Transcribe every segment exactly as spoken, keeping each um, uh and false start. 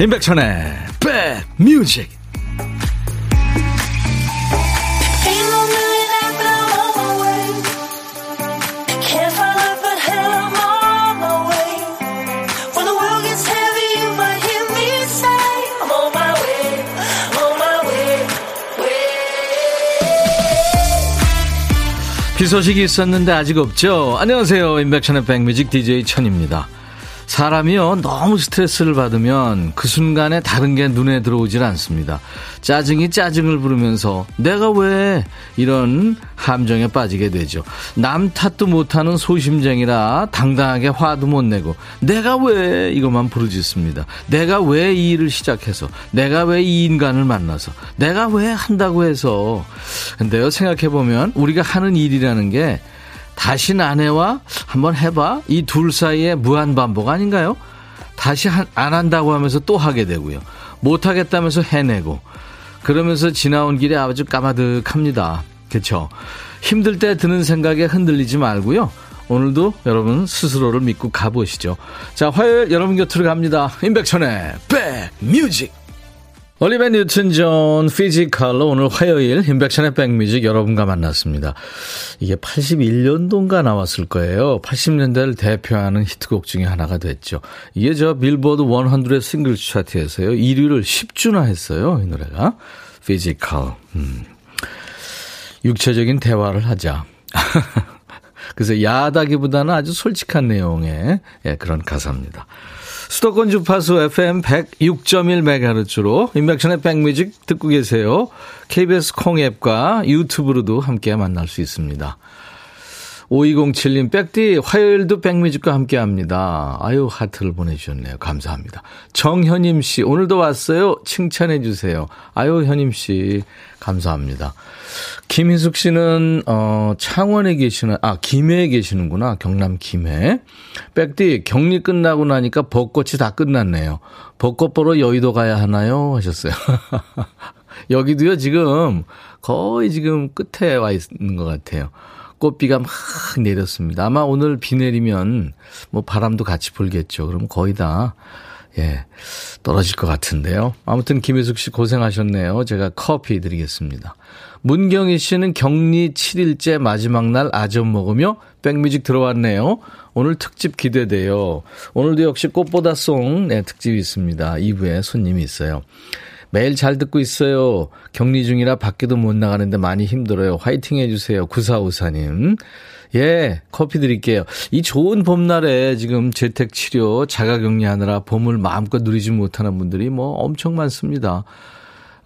인백천의 백뮤직. 비 소식이 있었는데 아직 없죠? 안녕하세요, 인백천의 백뮤직 디제이 천입니다. 사람이요, 너무 스트레스를 받으면 그 순간에 다른 게 눈에 들어오질 않습니다. 짜증이 짜증을 부르면서 내가 왜, 이런 함정에 빠지게 되죠. 남 탓도 못하는 소심쟁이라 당당하게 화도 못 내고 내가 왜, 이것만 부르짖습니다. 내가 왜 이 일을 시작해서, 내가 왜 이 인간을 만나서, 내가 왜 한다고 해서. 근데요, 생각해보면 우리가 하는 일이라는 게 다시 아내와 한번 해봐, 이 둘 사이의 무한반복 아닌가요? 다시 한, 안 한다고 하면서 또 하게 되고요, 못하겠다면서 해내고, 그러면서 지나온 길이 아주 까마득합니다. 그렇죠? 힘들 때 드는 생각에 흔들리지 말고요, 오늘도 여러분 스스로를 믿고 가보시죠. 자, 화요일 여러분 곁으로 갑니다. 임백천의 백뮤직. 올리비아 뉴튼 존 피지컬로 오늘 화요일 인백션의 백뮤직 여러분과 만났습니다. 이게 팔십일 년도인가 나왔을 거예요. 팔십 년대를 대표하는 히트곡 중에 하나가 됐죠. 이게 저 빌보드 백 싱글 차트에서요, 일 위를 십 주나 했어요, 이 노래가. 피지컬. 음. 육체적인 대화를 하자. 그래서 야하다기보다는 아주 솔직한 내용의, 예, 그런 가사입니다. 수도권 주파수 에프엠 백육 점 일 메가헤르츠로 인백션의 백뮤직 듣고 계세요. 케이비에스 콩앱과 유튜브로도 함께 만날 수 있습니다. 오이공칠님, 백디 화요일도 백뮤직과 함께합니다. 아유, 하트를 보내주셨네요. 감사합니다. 정현임씨, 오늘도 왔어요. 칭찬해 주세요. 아유, 현임씨 감사합니다. 김희숙씨는 어, 창원에 계시는, 아 김해에 계시는구나. 경남 김해. 백디 격리 끝나고 나니까 벚꽃이 다 끝났네요. 벚꽃 보러 여의도 가야 하나요? 하셨어요. 여기도요, 지금 거의 지금 끝에 와 있는 것 같아요. 꽃비가 막 내렸습니다. 아마 오늘 비 내리면 뭐 바람도 같이 불겠죠. 그럼 거의 다, 예, 떨어질 것 같은데요. 아무튼 김혜숙 씨 고생하셨네요. 제가 커피 드리겠습니다. 문경희 씨는 격리 칠 일째 마지막 날 아점 먹으며 백뮤직 들어왔네요. 오늘 특집 기대돼요. 오늘도 역시 꽃보다 송, 네, 특집이 있습니다. 이 부에 손님이 있어요. 매일 잘 듣고 있어요. 격리 중이라 밖에도 못 나가는데 많이 힘들어요. 화이팅 해주세요. 구사오사님. 예, 커피 드릴게요. 이 좋은 봄날에 지금 재택치료, 자가격리하느라 봄을 마음껏 누리지 못하는 분들이 뭐 엄청 많습니다.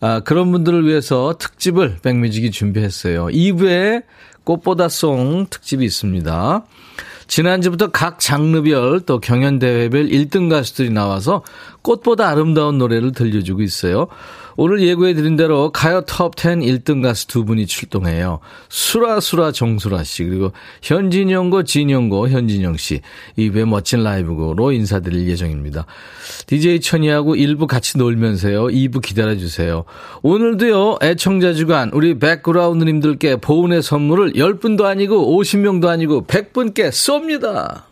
아, 그런 분들을 위해서 특집을 백뮤직이 준비했어요. 이 부에 꽃보다 송 특집이 있습니다. 지난주부터 각 장르별 또 경연대회별 일 등 가수들이 나와서 꽃보다 아름다운 노래를 들려주고 있어요. 오늘 예고해드린 대로 가요 톱십 일 등 가수 두 분이 출동해요. 수라수라 정수라 씨, 그리고 현진영고 진영고 현진영 씨. 이 부에 멋진 라이브곡으로 인사드릴 예정입니다. 디제이 천이하고 일 부 같이 놀면서요, 이 부 기다려주세요. 오늘도요, 애청자 주간 우리 백그라운드님들께 보은의 선물을 십 분도 아니고 오십 명도 아니고 백 분께 쏩니다.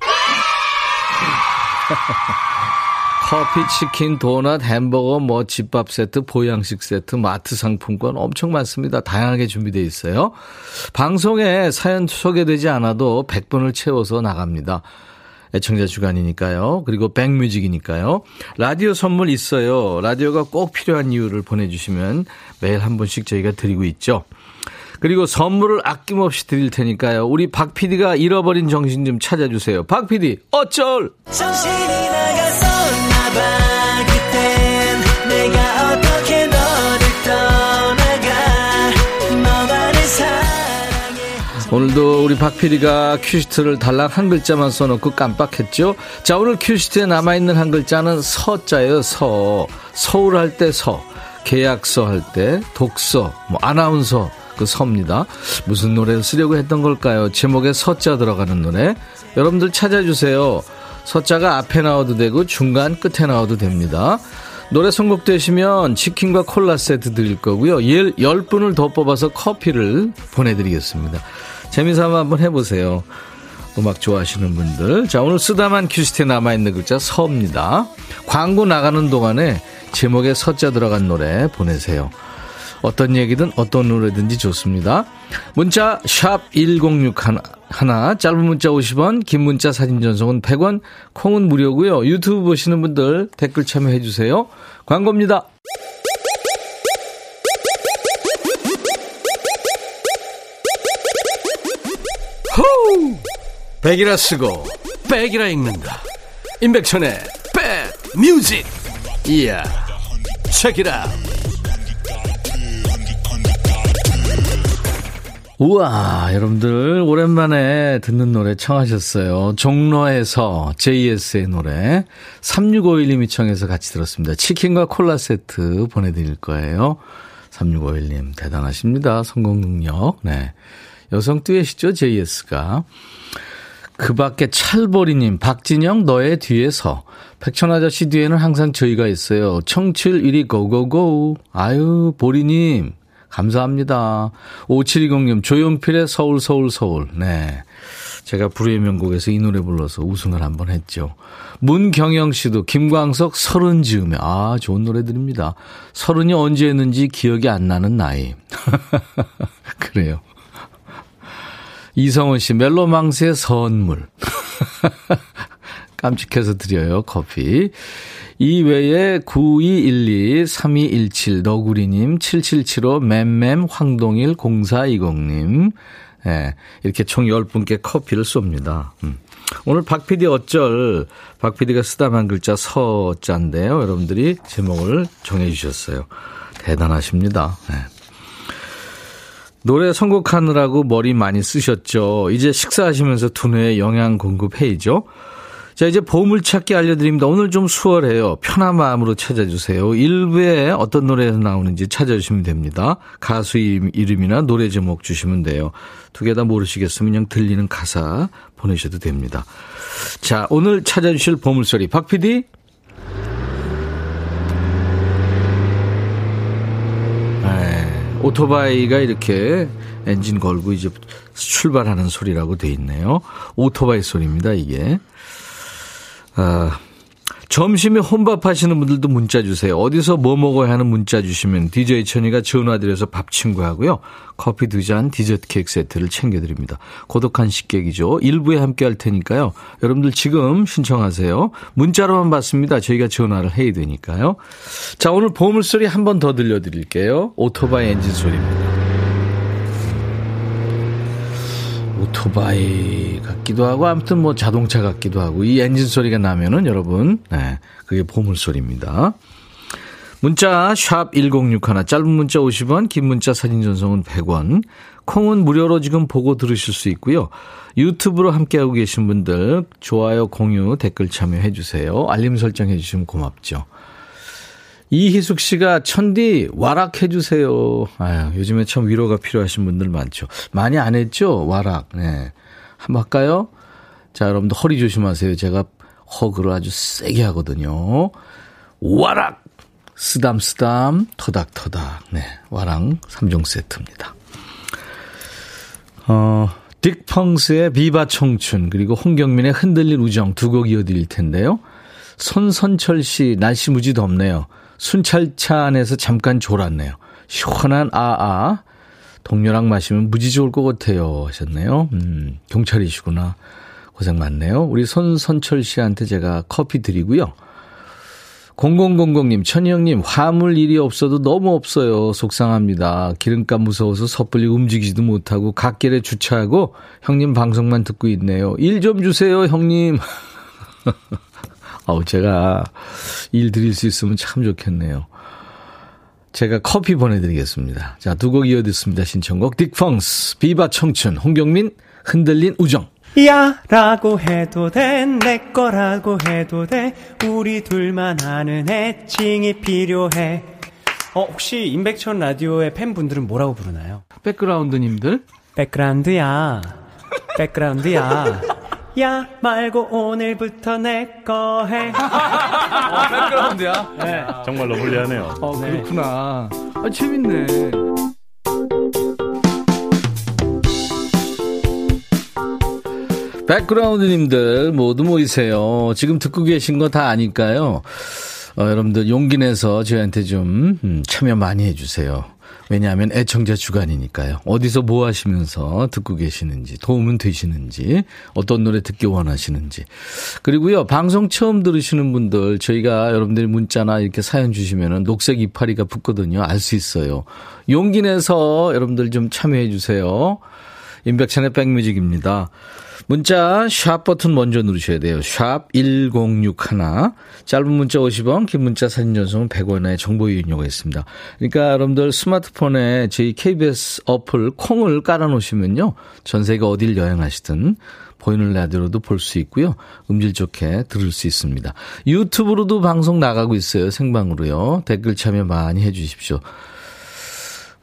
커피, 치킨, 도넛, 햄버거, 뭐 집밥 세트, 보양식 세트, 마트 상품권 엄청 많습니다. 다양하게 준비되어 있어요. 방송에 사연 소개되지 않아도 백 분을 채워서 나갑니다. 애청자 주간이니까요. 그리고 백뮤직이니까요. 라디오 선물 있어요. 라디오가 꼭 필요한 이유를 보내주시면 매일 한 분씩 저희가 드리고 있죠. 그리고 선물을 아낌없이 드릴 테니까요. 우리 박 피디가 잃어버린 정신 좀 찾아주세요. 박 피디, 어쩔! 정신이 나갔었나봐, 그땐 내가 어떻게 너를 떠나가, 너만을 사랑해. 오늘도 우리 박 피디가 큐시트를 달랑 한 글자만 써놓고 깜빡했죠? 자, 오늘 큐시트에 남아있는 한 글자는 서자예요, 서. 서울 할 때 서, 계약서 할 때, 독서, 뭐 아나운서, 그 섭니다. 무슨 노래를 쓰려고 했던 걸까요? 제목에 서자 들어가는 노래 여러분들 찾아주세요. 서자가 앞에 나와도 되고 중간 끝에 나와도 됩니다. 노래 선곡되시면 치킨과 콜라 세트 드릴 거고요, 열 분을 더 뽑아서 커피를 보내드리겠습니다. 재미삼아 한번 해보세요. 음악 좋아하시는 분들. 자, 오늘 쓰다만 큐시트에 남아있는 글자 서입니다. 광고 나가는 동안에 제목에 서자 들어간 노래 보내세요. 어떤 얘기든 어떤 노래든지 좋습니다. 문자 샵 일공육일, 짧은 문자 오십 원, 긴 문자 사진 전송은 백 원, 콩은 무료고요. 유튜브 보시는 분들 댓글 참여해 주세요. 광고입니다. 호우! 백이라 쓰고 백이라 읽는다. 인백천의 백뮤직. 이야, 책이라. 우와, 여러분들 오랜만에 듣는 노래 청하셨어요. 종로에서 제이에스의 노래 삼육오일님이 청해서 같이 들었습니다. 치킨과 콜라 세트 보내드릴 거예요. 삼육오일님 대단하십니다. 성공 능력. 네, 여성 듀엣이죠, 제이에스가. 그 밖에 찰보리님, 박진영 너의 뒤에서. 백천아저씨 뒤에는 항상 저희가 있어요. 청취율 일 위 고고고. 아유, 보리님 감사합니다. 오칠이공님 조용필의 서울 서울 서울. 네, 제가 불후의 명곡에서 이 노래 불러서 우승을 한번 했죠. 문경영 씨도 김광석 서른 지으며. 아, 좋은 노래들입니다. 서른이 언제 했는지 기억이 안 나는 나이. 그래요. 이성훈 씨 멜로망스의 선물. 깜찍해서 드려요, 커피. 이외에 구이일이 삼이일칠 너구리님, 칠칠칠오 맴맴 황동일 공사이공님. 네, 이렇게 총 열 분께 커피를 쏩니다. 음. 오늘 박피디 어쩔, 박피디가 쓰다만 글자 서자인데요, 여러분들이 제목을 정해 주셨어요. 대단하십니다. 네. 노래 선곡하느라고 머리 많이 쓰셨죠. 이제 식사하시면서 두뇌에 영양 공급해이죠. 자, 이제 보물찾기 알려드립니다. 오늘 좀 수월해요. 편한 마음으로 찾아주세요. 일 부에 어떤 노래에서 나오는지 찾아주시면 됩니다. 가수 이름이나 노래 제목 주시면 돼요. 두 개 다 모르시겠으면 그냥 들리는 가사 보내셔도 됩니다. 자, 오늘 찾아주실 보물소리 박피디. 오토바이가 이렇게 엔진 걸고 이제 출발하는 소리라고 돼 있네요. 오토바이 소리입니다, 이게. 아, 점심에 혼밥 하시는 분들도 문자 주세요. 어디서 뭐 먹어야 하는 문자 주시면 디제이 천이가 전화드려서 밥 친구하고요, 커피 두 잔, 디저트 케이크 세트를 챙겨드립니다. 고독한 식객이죠. 일부에 함께 할 테니까요, 여러분들 지금 신청하세요. 문자로만 받습니다. 저희가 전화를 해야 되니까요. 자, 오늘 보물소리 한 번 더 들려드릴게요. 오토바이 엔진 소리입니다. 오토바이 같기도 하고, 아무튼 뭐 자동차 같기도 하고, 이 엔진 소리가 나면은 여러분, 네, 그게 보물소리입니다. 문자 샵 일공육일, 짧은 문자 오십 원, 긴 문자 사진 전송은 백 원, 콩은 무료로 지금 보고 들으실 수 있고요. 유튜브로 함께하고 계신 분들 좋아요, 공유, 댓글 참여해 주세요. 알림 설정해 주시면 고맙죠. 이희숙 씨가 천디 와락해 주세요. 아유, 요즘에 참 위로가 필요하신 분들 많죠. 많이 안 했죠, 와락. 네, 한번 할까요? 자, 여러분들 허리 조심하세요. 제가 허그를 아주 세게 하거든요. 와락, 쓰담쓰담, 토닥토닥. 네, 와랑 삼 종 세트입니다. 어, 딕펑스의 비바 청춘, 그리고 홍경민의 흔들릴 우정 두 곡 이어드릴 텐데요. 손선철 씨, 날씨 무지 덥네요. 순찰차 안에서 잠깐 졸았네요. 시원한 아아. 동료랑 마시면 무지 좋을 것 같아요. 하셨네요. 음, 경찰이시구나. 고생 많네요. 우리 손선철 씨한테 제가 커피 드리고요. 공공공공님, 천희형님, 화물 일이 없어도 너무 없어요. 속상합니다. 기름값 무서워서 섣불리 움직이지도 못하고 갓길에 주차하고 형님 방송만 듣고 있네요. 일 좀 주세요, 형님. 아우, 제가 일 드릴 수 있으면 참 좋겠네요. 제가 커피 보내드리겠습니다. 자, 두 곡 이어듣습니다. 신청곡 딕펑스 비바 청춘, 홍경민 흔들린 우정. 야 라고 해도 돼, 내 거라고 해도 돼, 우리 둘만 아는 애칭이 필요해. 어, 혹시 인백천 라디오의 팬분들은 뭐라고 부르나요? 백그라운드님들? 백그라운드야, 백그라운드야. 야 말고 오늘부터 내 거 해. 아, 백그라운드야. 네. 정말로 불리하네요. 어, 네. 그렇구나. 아, 재밌네. 백그라운드님들 모두 모이세요. 지금 듣고 계신 거 다 아니까요. 어, 여러분들 용기 내서 저희한테 좀 음, 참여 많이 해주세요. 왜냐하면 애청자 주간이니까요. 어디서 뭐 하시면서 듣고 계시는지, 도움은 되시는지, 어떤 노래 듣기 원하시는지. 그리고요, 방송 처음 들으시는 분들, 저희가 여러분들이 문자나 이렇게 사연 주시면은 녹색 이파리가 붙거든요. 알 수 있어요. 용기 내서 여러분들 좀 참여해 주세요. 임백천의 백뮤직입니다. 문자 샵 버튼 먼저 누르셔야 돼요. 샵 일공육일, 짧은 문자 오십 원, 긴 문자 사진 전송은 백 원의 정보 이용료가 있습니다. 그러니까 여러분들 스마트폰에 저희 케이비에스 어플 콩을 깔아놓으시면요, 전 세계 어딜 여행하시든 보이는 라디오로도 볼 수 있고요, 음질 좋게 들을 수 있습니다. 유튜브로도 방송 나가고 있어요. 생방으로요. 댓글 참여 많이 해주십시오.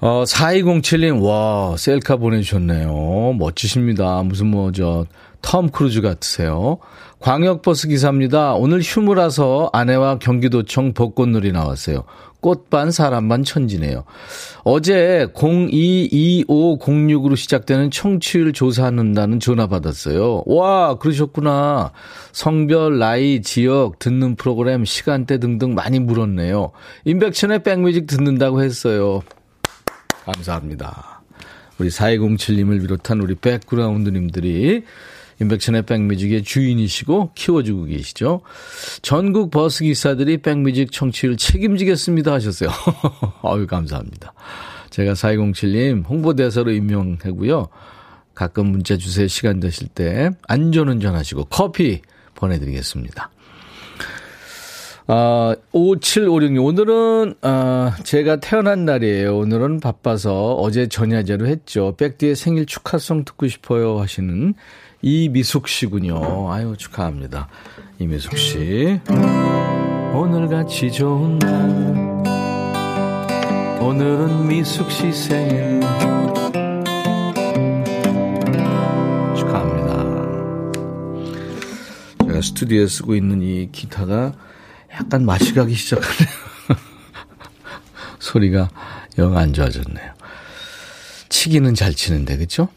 어, 사이공칠님, 와, 셀카 보내주셨네요. 멋지십니다. 무슨 뭐, 저, 톰 크루즈 같으세요. 광역버스 기사입니다. 오늘 휴무라서 아내와 경기도청 벚꽃놀이 나왔어요. 꽃반 사람반 천지네요. 어제 공이이오공육으로 시작되는 청취율 조사한다는 전화 받았어요. 와, 그러셨구나. 성별, 나이, 지역, 듣는 프로그램, 시간대 등등 많이 물었네요. 인백천의 백뮤직 듣는다고 했어요. 감사합니다. 우리 사이공칠님을 비롯한 우리 백그라운드님들이 인백천의 백뮤직의 주인이시고 키워주고 계시죠. 전국 버스기사들이 백뮤직 청취율 책임지겠습니다 하셨어요. 아유, 감사합니다. 제가 사이공칠님 홍보대사로 임명하고요. 가끔 문자 주세요. 시간 되실 때 안전운전 하시고 커피 보내드리겠습니다. 아, 오칠오육님, 오늘은 아, 제가 태어난 날이에요. 오늘은 바빠서 어제 전야제로 했죠. 백디의 생일 축하송 듣고 싶어요 하시는 이미숙 씨군요. 아유, 축하합니다. 이미숙 씨. 오늘같이 좋은 날, 오늘은 미숙 씨 생일 축하합니다. 제가 스튜디오에 쓰고 있는 이 기타가 약간 맛이 가기 시작하네요. 소리가 영 안 좋아졌네요. 치기는 잘 치는데, 그렇죠?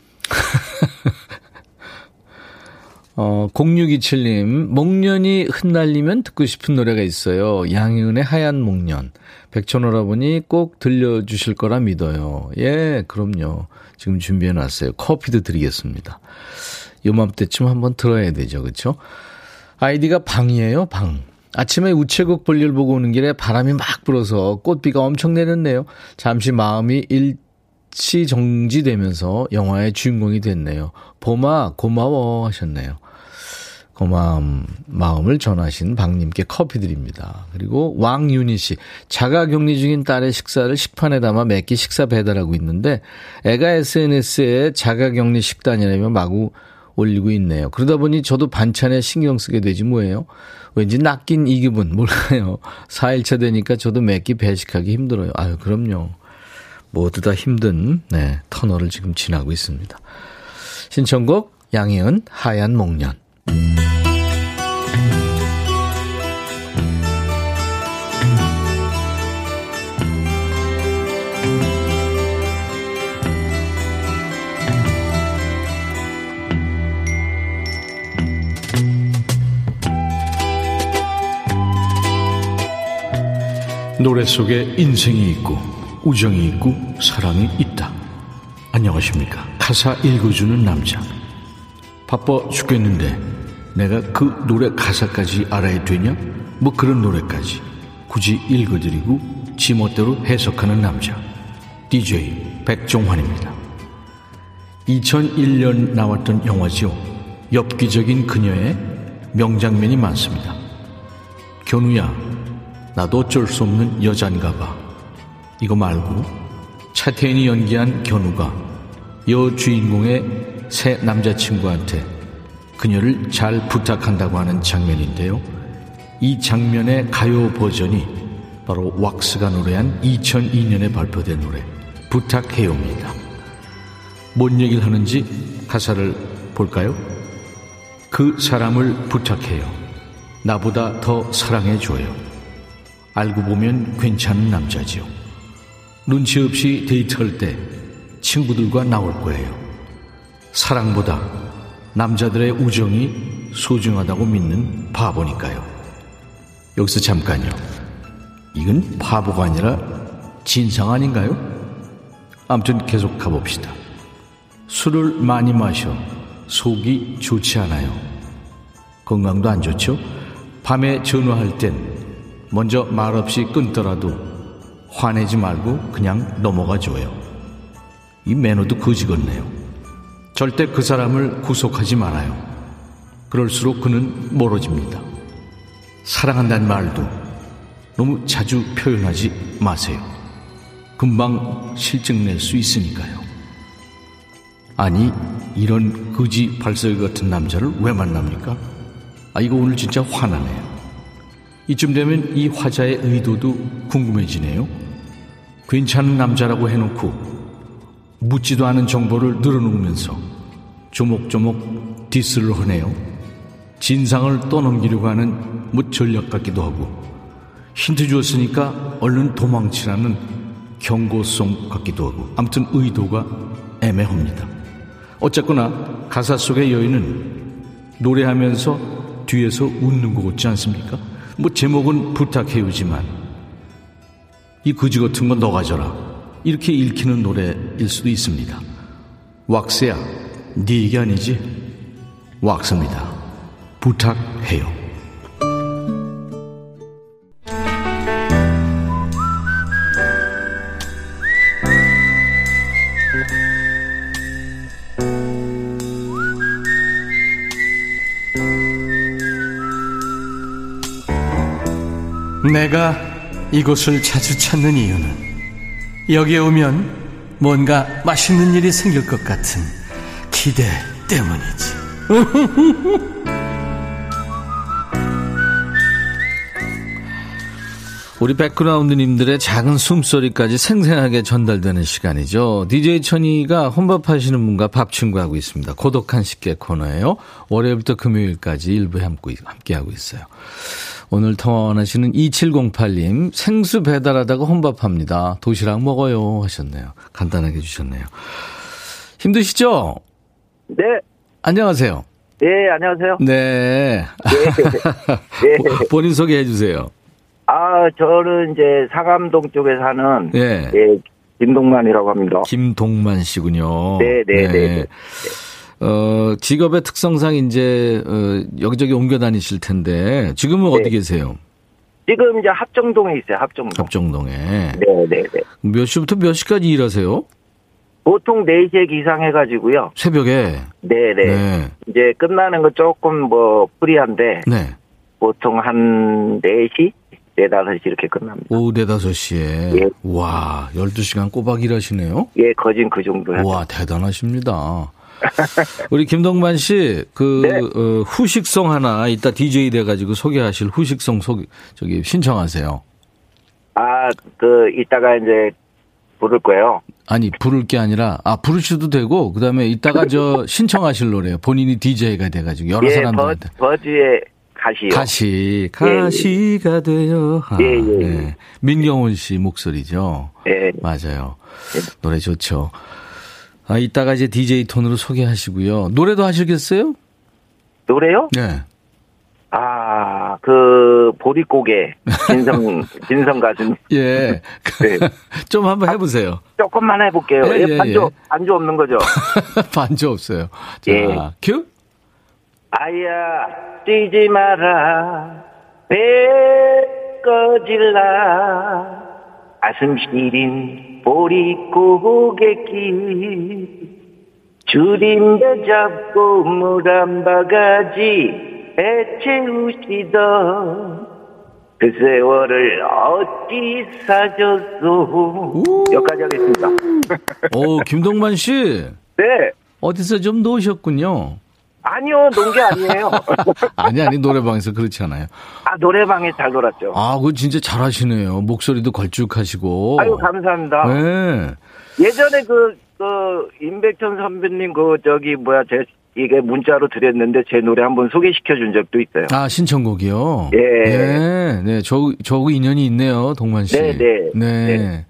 어, 공육이칠님, 목련이 흩날리면 듣고 싶은 노래가 있어요. 양희은의 하얀 목련. 백천오라버니 꼭 들려주실 거라 믿어요. 예, 그럼요. 지금 준비해놨어요. 커피도 드리겠습니다. 요맘때쯤 한번 들어야 되죠, 그렇죠? 아이디가 방이에요, 방. 아침에 우체국 볼일 보고 오는 길에 바람이 막 불어서 꽃비가 엄청 내렸네요. 잠시 마음이 일치정지되면서 영화의 주인공이 됐네요. 봄아 고마워 하셨네요. 고마움 마음을 전하신 박님께 커피 드립니다. 그리고 왕윤희 씨, 자가격리 중인 딸의 식사를 식판에 담아 매끼 식사 배달하고 있는데 애가 에스엔에스에 자가격리 식단이라며 마구 올리고 있네요. 그러다 보니 저도 반찬에 신경 쓰게 되지 뭐예요. 왠지 낚인 이 기분 몰라요. 사일차 되니까 저도 매끼 배식하기 힘들어요. 아유, 그럼요. 모두 다 힘든 네, 터널을 지금 지나고 있습니다. 신청곡 양희은 하얀 목련. 노래 속에 인생이 있고 우정이 있고 사랑이 있다. 안녕하십니까. 가사 읽어주는 남자. 바빠 죽겠는데 내가 그 노래 가사까지 알아야 되냐? 뭐 그런 노래까지 굳이 읽어드리고 지멋대로 해석하는 남자, 디제이 백종환입니다. 이천일년 나왔던 영화죠. 엽기적인 그녀의 명장면이 많습니다. 견우야 나도 어쩔 수 없는 여잔가 봐. 이거 말고 차태현이 연기한 견우가 여주인공의 새 남자친구한테 그녀를 잘 부탁한다고 하는 장면인데요. 이 장면의 가요 버전이 바로 왁스가 노래한 이천이년에 발표된 노래 부탁해요입니다. 뭔 얘기를 하는지 가사를 볼까요? 그 사람을 부탁해요. 나보다 더 사랑해줘요. 알고 보면 괜찮은 남자죠. 눈치 없이 데이트할 때 친구들과 나올 거예요. 사랑보다 남자들의 우정이 소중하다고 믿는 바보니까요. 여기서 잠깐요. 이건 바보가 아니라 진상 아닌가요? 아무튼 계속 가봅시다. 술을 많이 마셔 속이 좋지 않아요. 건강도 안 좋죠? 밤에 전화할 땐 먼저 말없이 끊더라도 화내지 말고 그냥 넘어가줘요. 이 매너도 거지 같네요. 절대 그 사람을 구속하지 말아요. 그럴수록 그는 멀어집니다. 사랑한다는 말도 너무 자주 표현하지 마세요. 금방 실증낼 수 있으니까요. 아니, 이런 거지 발설 같은 남자를 왜 만납니까? 아, 이거 오늘 진짜 화나네요. 이쯤 되면 이 화자의 의도도 궁금해지네요. 괜찮은 남자라고 해놓고 묻지도 않은 정보를 늘어놓으면서 조목조목 디스를 하네요. 진상을 떠넘기려고 하는 뭐 전략 같기도 하고, 힌트 주었으니까 얼른 도망치라는 경고성 같기도 하고, 아무튼 의도가 애매합니다. 어쨌거나 가사 속의 여인은 노래하면서 뒤에서 웃는 것 같지 않습니까? 뭐 제목은 부탁해요지만 이 거지 같은 거 너 가져라, 이렇게 읽히는 노래일 수도 있습니다. 왁스야, 네 얘기 아니지? 왁스입니다. 부탁해요. 내가 이곳을 자주 찾는 이유는 여기에 오면 뭔가 맛있는 일이 생길 것 같은 기대 때문이지. 우리 백그라운드님들의 작은 숨소리까지 생생하게 전달되는 시간이죠. 디제이 천이가 혼밥하시는 분과 밥 친구하고 있습니다. 고독한 식객 코너예요. 월요일부터 금요일까지 일부에 함께하고 있어요. 오늘 통화 원하시는 이칠공팔 님, 생수 배달하다가 혼밥합니다. 도시락 먹어요 하셨네요. 간단하게 주셨네요. 힘드시죠? 네. 안녕하세요. 네, 안녕하세요. 네. 네. 네. 본인 소개해 주세요. 아, 저는 이제 사감동 쪽에 사는 네. 예, 김동만이라고 합니다. 김동만 씨군요. 네, 네, 네. 네. 어, 직업의 특성상 이제 어, 여기저기 옮겨 다니실 텐데 지금은 네. 어디 계세요? 지금 이제 합정동에 있어요. 합정동. 합정동에. 네, 네, 네. 몇 시부터 몇 시까지 일하세요? 보통 네 시에 기상해가지고요. 새벽에. 네, 네. 네. 이제 끝나는 거 조금 뭐 프리한데. 네. 보통 한 네 시? 네, 다섯 시 이렇게 끝납니다. 오후 네, 다섯 시에. 예. 와, 열두 시간 꼬박 일하시네요? 예, 거진 그 정도요. 와, 대단하십니다. 우리 김동만 씨, 그, 네. 어, 후식송 하나, 이따 디제이 돼가지고 소개하실 후식송 소개, 저기, 신청하세요. 아, 그, 이따가 이제 부를 거예요. 아니, 부를 게 아니라, 아, 부르셔도 되고, 그 다음에 이따가 저 신청하실 노래요. 본인이 디제이가 돼가지고, 여러 예, 사람들한테. 버즈의 가시요. 가시, 가시가 예, 돼요. 아, 예, 예. 네. 민경훈 씨 목소리죠. 예. 맞아요. 예. 노래 좋죠. 아, 이따가 이제 디제이 톤으로 소개하시고요. 노래도 하시겠어요? 노래요? 네. 아, 그, 보릿고개. 진성, 진성 가수님. 예. 네. 좀 한번 해보세요. 아, 조금만 해볼게요. 예, 예, 예, 반주, 예. 반주 없는 거죠? 반주 없어요. 자, 예. 큐? 아야. 뛰지 마라, 배 꺼질라, 가슴 시린 보릿고개길, 줄임배 잡고 물 한 바가지 배채우시던 그 세월을 어찌 사줬소. 여기까지 하겠습니다. 오, 김동만 씨. 네. 어디서 좀 놓으셨군요. 아니요, 논 게 아니에요. 아니, 아니, 노래방에서 그렇지 않아요. 아, 노래방에 잘 놀았죠. 아, 그거 진짜 잘하시네요. 목소리도 걸쭉하시고. 아유, 감사합니다. 네. 예전에 그, 그, 인백천 선배님 그, 저기, 뭐야, 제, 이게 문자로 드렸는데 제 노래 한번 소개시켜 준 적도 있어요. 아, 신청곡이요? 예. 네. 네, 저, 저하고 인연이 있네요, 동만 씨. 네네. 네. 네.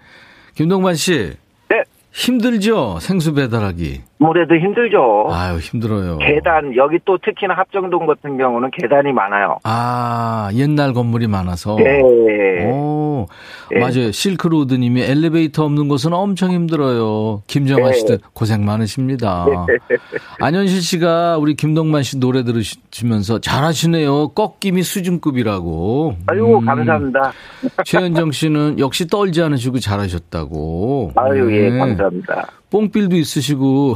김동만 씨. 네. 힘들죠? 생수 배달하기. 아무래도 힘들죠. 아유, 힘들어요. 계단, 여기 또 특히나 합정동 같은 경우는 계단이 많아요. 아, 옛날 건물이 많아서. 네. 오, 네. 맞아요. 실크로드님이 엘리베이터 없는 곳은 엄청 힘들어요. 김정아 씨도 네. 고생 많으십니다. 네. 안현실 씨가 우리 김동만 씨 노래 들으시면서 잘하시네요. 꺾임이 수준급이라고. 아유, 음. 감사합니다. 최현정 씨는 역시 떨지 않으시고 잘하셨다고. 아유, 네. 예, 감사합니다. 뽕필도 있으시고.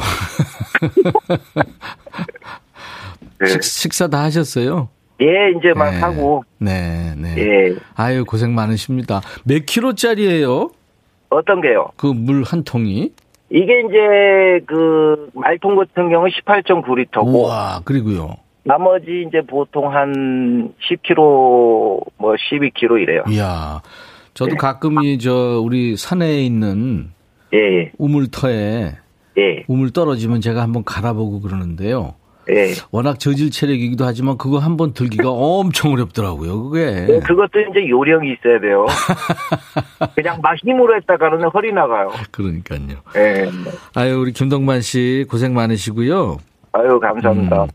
네. 식, 식사 다 하셨어요? 예, 이제 막 네. 하고. 네, 네. 예. 아유, 고생 많으십니다. 몇 킬로짜리예요? 어떤 게요? 그 물 한 통이? 이게 이제 그 말통 같은 경우는 십팔 점 구 리터고. 와, 그리고요. 나머지 이제 보통 한 십 킬로, 뭐 십이 킬로 이래요. 이야. 저도 네. 가끔 이 저 우리 산에 있는 예. 우물터에 예. 우물 떨어지면 제가 한번 갈아보고 그러는데요. 예. 워낙 저질 체력이기도 하지만 그거 한번 들기가 엄청 어렵더라고요. 그게. 네, 그것도 이제 요령이 있어야 돼요. 그냥 막 힘으로 했다가는 허리 나가요. 그러니까요. 예. 아유, 우리 김동만 씨 고생 많으시고요. 아유, 감사합니다. 음,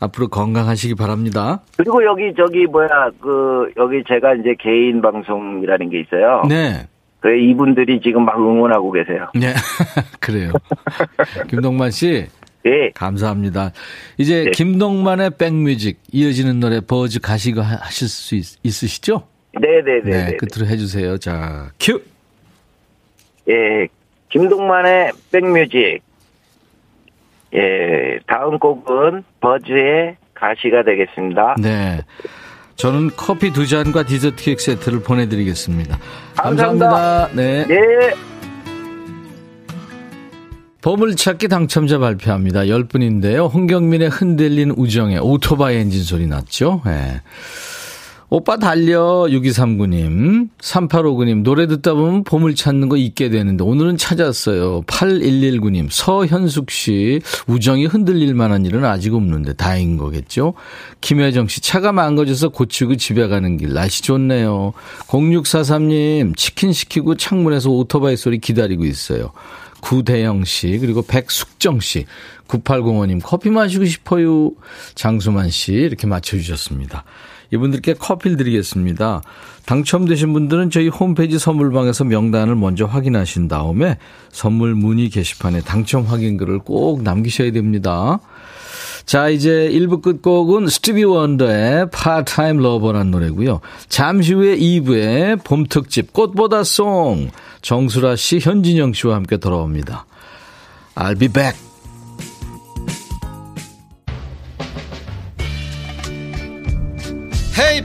앞으로 건강하시기 바랍니다. 그리고 여기 저기 뭐야 그 여기 제가 이제 개인 방송이라는 게 있어요. 네. 그래, 이분들이 지금 막 응원하고 계세요. 네. 그래요. 김동만 씨. 네. 감사합니다. 이제 네. 김동만의 백뮤직 이어지는 노래 버즈 가시고 하실 수 있, 있으시죠? 네네네. 네, 네, 끝으로 해주세요. 자, 큐. 예. 김동만의 백뮤직. 예. 다음 곡은 버즈의 가시가 되겠습니다. 네. 저는 커피 두 잔과 디저트 케이크 세트를 보내드리겠습니다. 감사합니다. 감사합니다. 네. 네. 보물찾기 당첨자 발표합니다. 열 분인데요. 홍경민의 흔들린 우정에 오토바이 엔진 소리 났죠. 네. 오빠 달려 육이삼구 님, 삼팔오구 님 노래 듣다 보면 보물 찾는 거 잊게 되는데 오늘은 찾았어요. 팔일일구 님 서현숙 씨 우정이 흔들릴 만한 일은 아직 없는데 다행인 거겠죠. 김혜정 씨 차가 망가져서 고치고 집에 가는 길 날씨 좋네요. 공육사삼 님 치킨 시키고 창문에서 오토바이 소리 기다리고 있어요. 구대영 씨 그리고 백숙정 씨 구팔공오 님 커피 마시고 싶어요. 장수만 씨 이렇게 맞춰주셨습니다. 이분들께 커피를 드리겠습니다. 당첨되신 분들은 저희 홈페이지 선물방에서 명단을 먼저 확인하신 다음에 선물 문의 게시판에 당첨 확인글을 꼭 남기셔야 됩니다. 자, 이제 일 부 끝곡은 스티비 원더의 파트타임 러버란 노래고요. 잠시 후에 이 부에 봄특집 꽃보다 송 정수라 씨, 현진영 씨와 함께 돌아옵니다. I'll be back. 헤이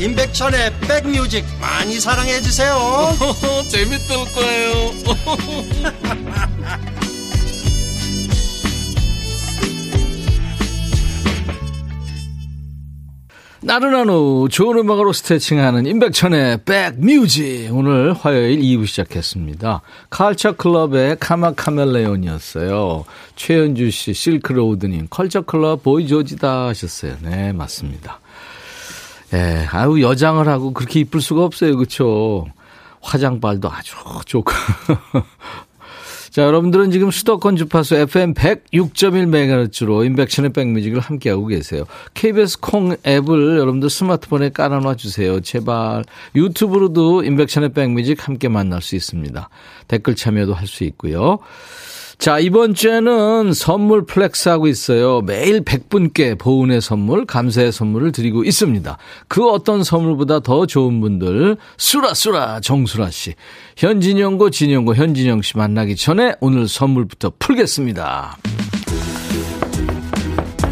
인백천의 백뮤직 많이 사랑해 주세요. 재밌을 거예요. 나른한 후 좋은 음악으로 스트레칭하는 인백천의 백뮤직 오늘 화요일 이 부 시작했습니다. 컬처클럽의 카마카멜레온이었어요. 최현주 씨, 실크로우드님 컬처클럽 보이조지다 하셨어요. 네 맞습니다. 예, 아유, 여장을 하고 그렇게 이쁠 수가 없어요. 그쵸? 화장발도 아주 좋고. 자, 여러분들은 지금 수도권 주파수 에프엠 백육 점 일 메가헤르츠로 인백천의 백뮤직을 함께하고 계세요. 케이비에스 콩 앱을 여러분들 스마트폰에 깔아놔 주세요. 제발. 유튜브로도 인백천의 백뮤직 함께 만날 수 있습니다. 댓글 참여도 할 수 있고요. 자, 이번 주에는 선물 플렉스 하고 있어요. 매일 백 분께 보은의 선물, 감사의 선물을 드리고 있습니다. 그 어떤 선물보다 더 좋은 분들, 수라수라 정수라 씨, 현진영고 진영고 현진영 씨 만나기 전에 오늘 선물부터 풀겠습니다.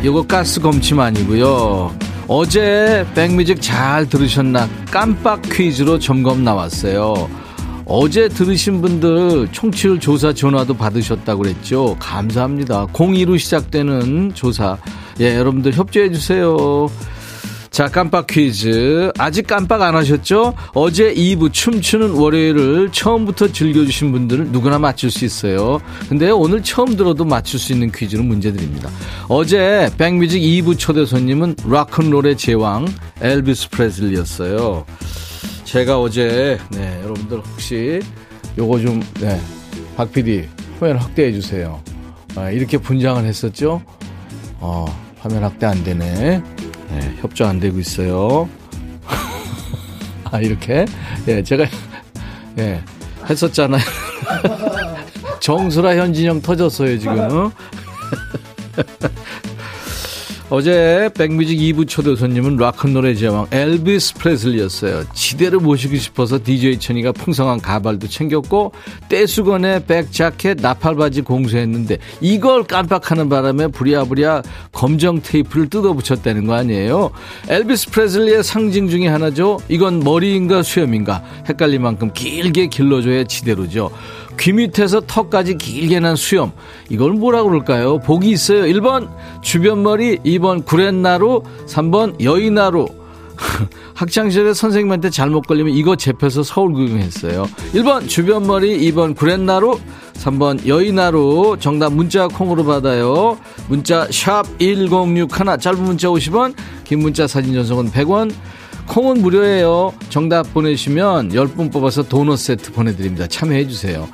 이거 가스검침 아니고요. 어제 백뮤직 잘 들으셨나 깜빡 퀴즈로 점검 나왔어요. 어제 들으신 분들 청취율 조사 전화도 받으셨다고 그랬죠. 감사합니다. 공이로 시작되는 조사, 예, 여러분들 협조해 주세요. 자, 깜빡 퀴즈. 아직 깜빡 안 하셨죠? 어제 이 부 춤추는 월요일을 처음부터 즐겨주신 분들은 누구나 맞출 수 있어요. 근데 오늘 처음 들어도 맞출 수 있는 퀴즈로 문제 드립니다. 어제 백뮤직 이 부 초대 손님은 락앤롤의 제왕 엘비스 프레슬리였어요. 제가 어제, 네, 여러분들 혹시 요거 좀, 네, 박 피디 화면 확대해 주세요. 아, 이렇게 분장을 했었죠? 어, 화면 확대 안 되네. 네, 협조 안 되고 있어요. 아, 이렇게? 예, 네, 제가, 예, 네, 했었잖아요. 정수라 현진영 터졌어요, 지금. 어제 백뮤직 이 부 초대 손님은 락앤롤의 제왕 엘비스 프레슬리였어요. 지대로 모시고 싶어서 디제이 천이가 풍성한 가발도 챙겼고 떼수건에 백자켓 나팔바지 공수했는데 이걸 깜빡하는 바람에 부랴부랴 검정 테이프를 뜯어붙였다는 거 아니에요. 엘비스 프레슬리의 상징 중에 하나죠. 이건 머리인가 수염인가 헷갈릴 만큼 길게 길러줘야 지대로죠. 귀 밑에서 턱까지 길게 난 수염, 이걸 뭐라고 그럴까요? 복이 있어요. 일 번 주변머리, 이 번 구렛나루, 삼 번 여의나루. 학창시절에 선생님한테 잘못 걸리면 이거 잡혀서 서울 구경했어요. 일 번 주변머리, 이 번 구렛나루, 삼 번 여의나루. 정답 문자 콩으로 받아요. 문자 샵 일공육일, 짧은 문자 오십 원, 긴 문자 사진 전송은 백 원, 콩은 무료예요. 정답 보내시면 십 분 뽑아서 도넛 세트 보내드립니다. 참여해주세요.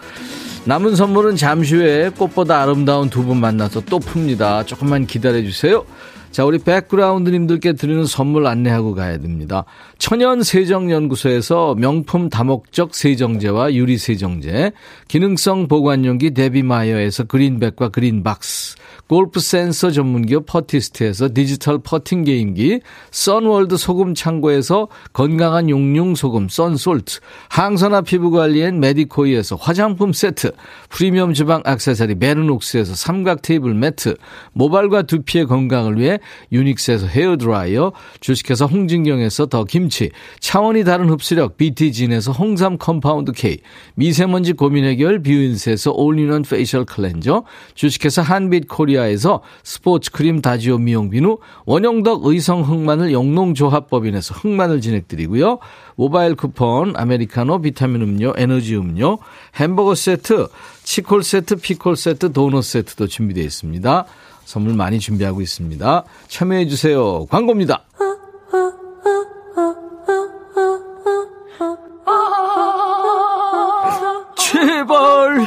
남은 선물은 잠시 후에 꽃보다 아름다운 두 분 만나서 또 풉니다. 조금만 기다려주세요. 자, 우리 백그라운드님들께 드리는 선물 안내하고 가야 됩니다. 천연세정연구소에서 명품 다목적 세정제와 유리세정제, 기능성 보관용기 데비마이어에서 그린백과 그린박스, 골프 센서 전문기업 퍼티스트에서 디지털 퍼팅 게임기, 선월드 소금 창고에서 건강한 용융 소금 썬솔트, 항산화 피부관리엔 메디코이에서 화장품 세트, 프리미엄 주방 액세서리 메르녹스에서 삼각 테이블 매트, 모발과 두피의 건강을 위해 유닉스에서 헤어드라이어, 주식회사 홍진경에서 더 김치, 차원이 다른 흡수력 비티진에서 홍삼 컴파운드 K, 미세먼지 고민 해결 뷰인스에서 올인원 페이셜 클렌저, 주식회사 한빛 코리아 에서 스포츠 크림 다지오 미용비누, 원영덕 의성 흑마늘 영농조합법인에서 흑마늘 진행드리고요. 모바일 쿠폰, 아메리카노, 비타민 음료, 에너지 음료, 햄버거 세트, 치콜 세트, 피콜 세트, 도넛 세트도 준비되어 있습니다. 선물 많이 준비하고 있습니다. 참여해 주세요. 광고입니다. 제발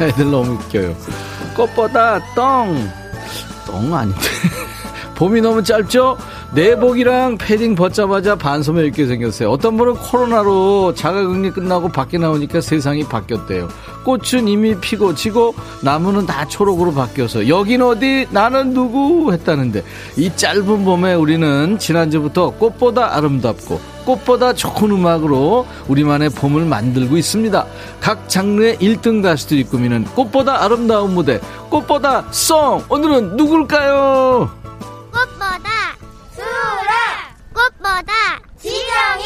애들 너무 웃겨요. 꽃보다 똥. 똥 아닌데. 봄이 너무 짧죠? 내복이랑 패딩 벗자마자 반소매 입게 생겼어요. 어떤 분은 코로나로 자가격리 끝나고 밖에 나오니까 세상이 바뀌었대요. 꽃은 이미 피고 지고 나무는 다 초록으로 바뀌어서 여긴 어디 나는 누구 했다는데, 이 짧은 봄에 우리는 지난주부터 꽃보다 아름답고 꽃보다 좋은 음악으로 우리만의 봄을 만들고 있습니다. 각 장르의 일 등 가수들이 꾸미는 꽃보다 아름다운 무대, 꽃보다 송. 오늘은 누굴까요? 꽃보다 수라, 꽃보다 진영이.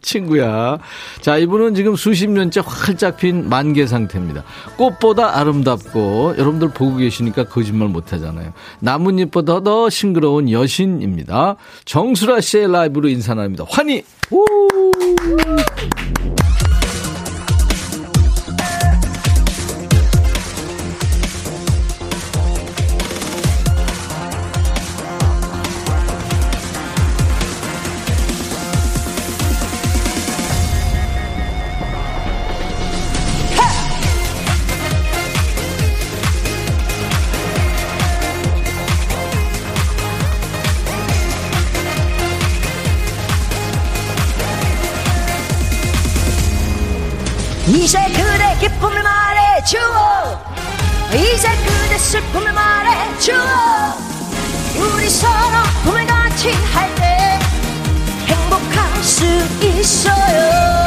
친구야. 자, 이분은 지금 수십 년째 활짝 핀 만개 상태입니다. 꽃보다 아름답고, 여러분들 보고 계시니까 거짓말 못하잖아요. 나뭇잎보다 더 싱그러운 여신입니다. 정수라 씨의 라이브로 인사 나눕니다. 환희. 이제 그대 기쁨을 말해줘. 이제 그대 슬픔을 말해줘. 우리 서로 꿈을 같이 할 때 행복할 수 있어요.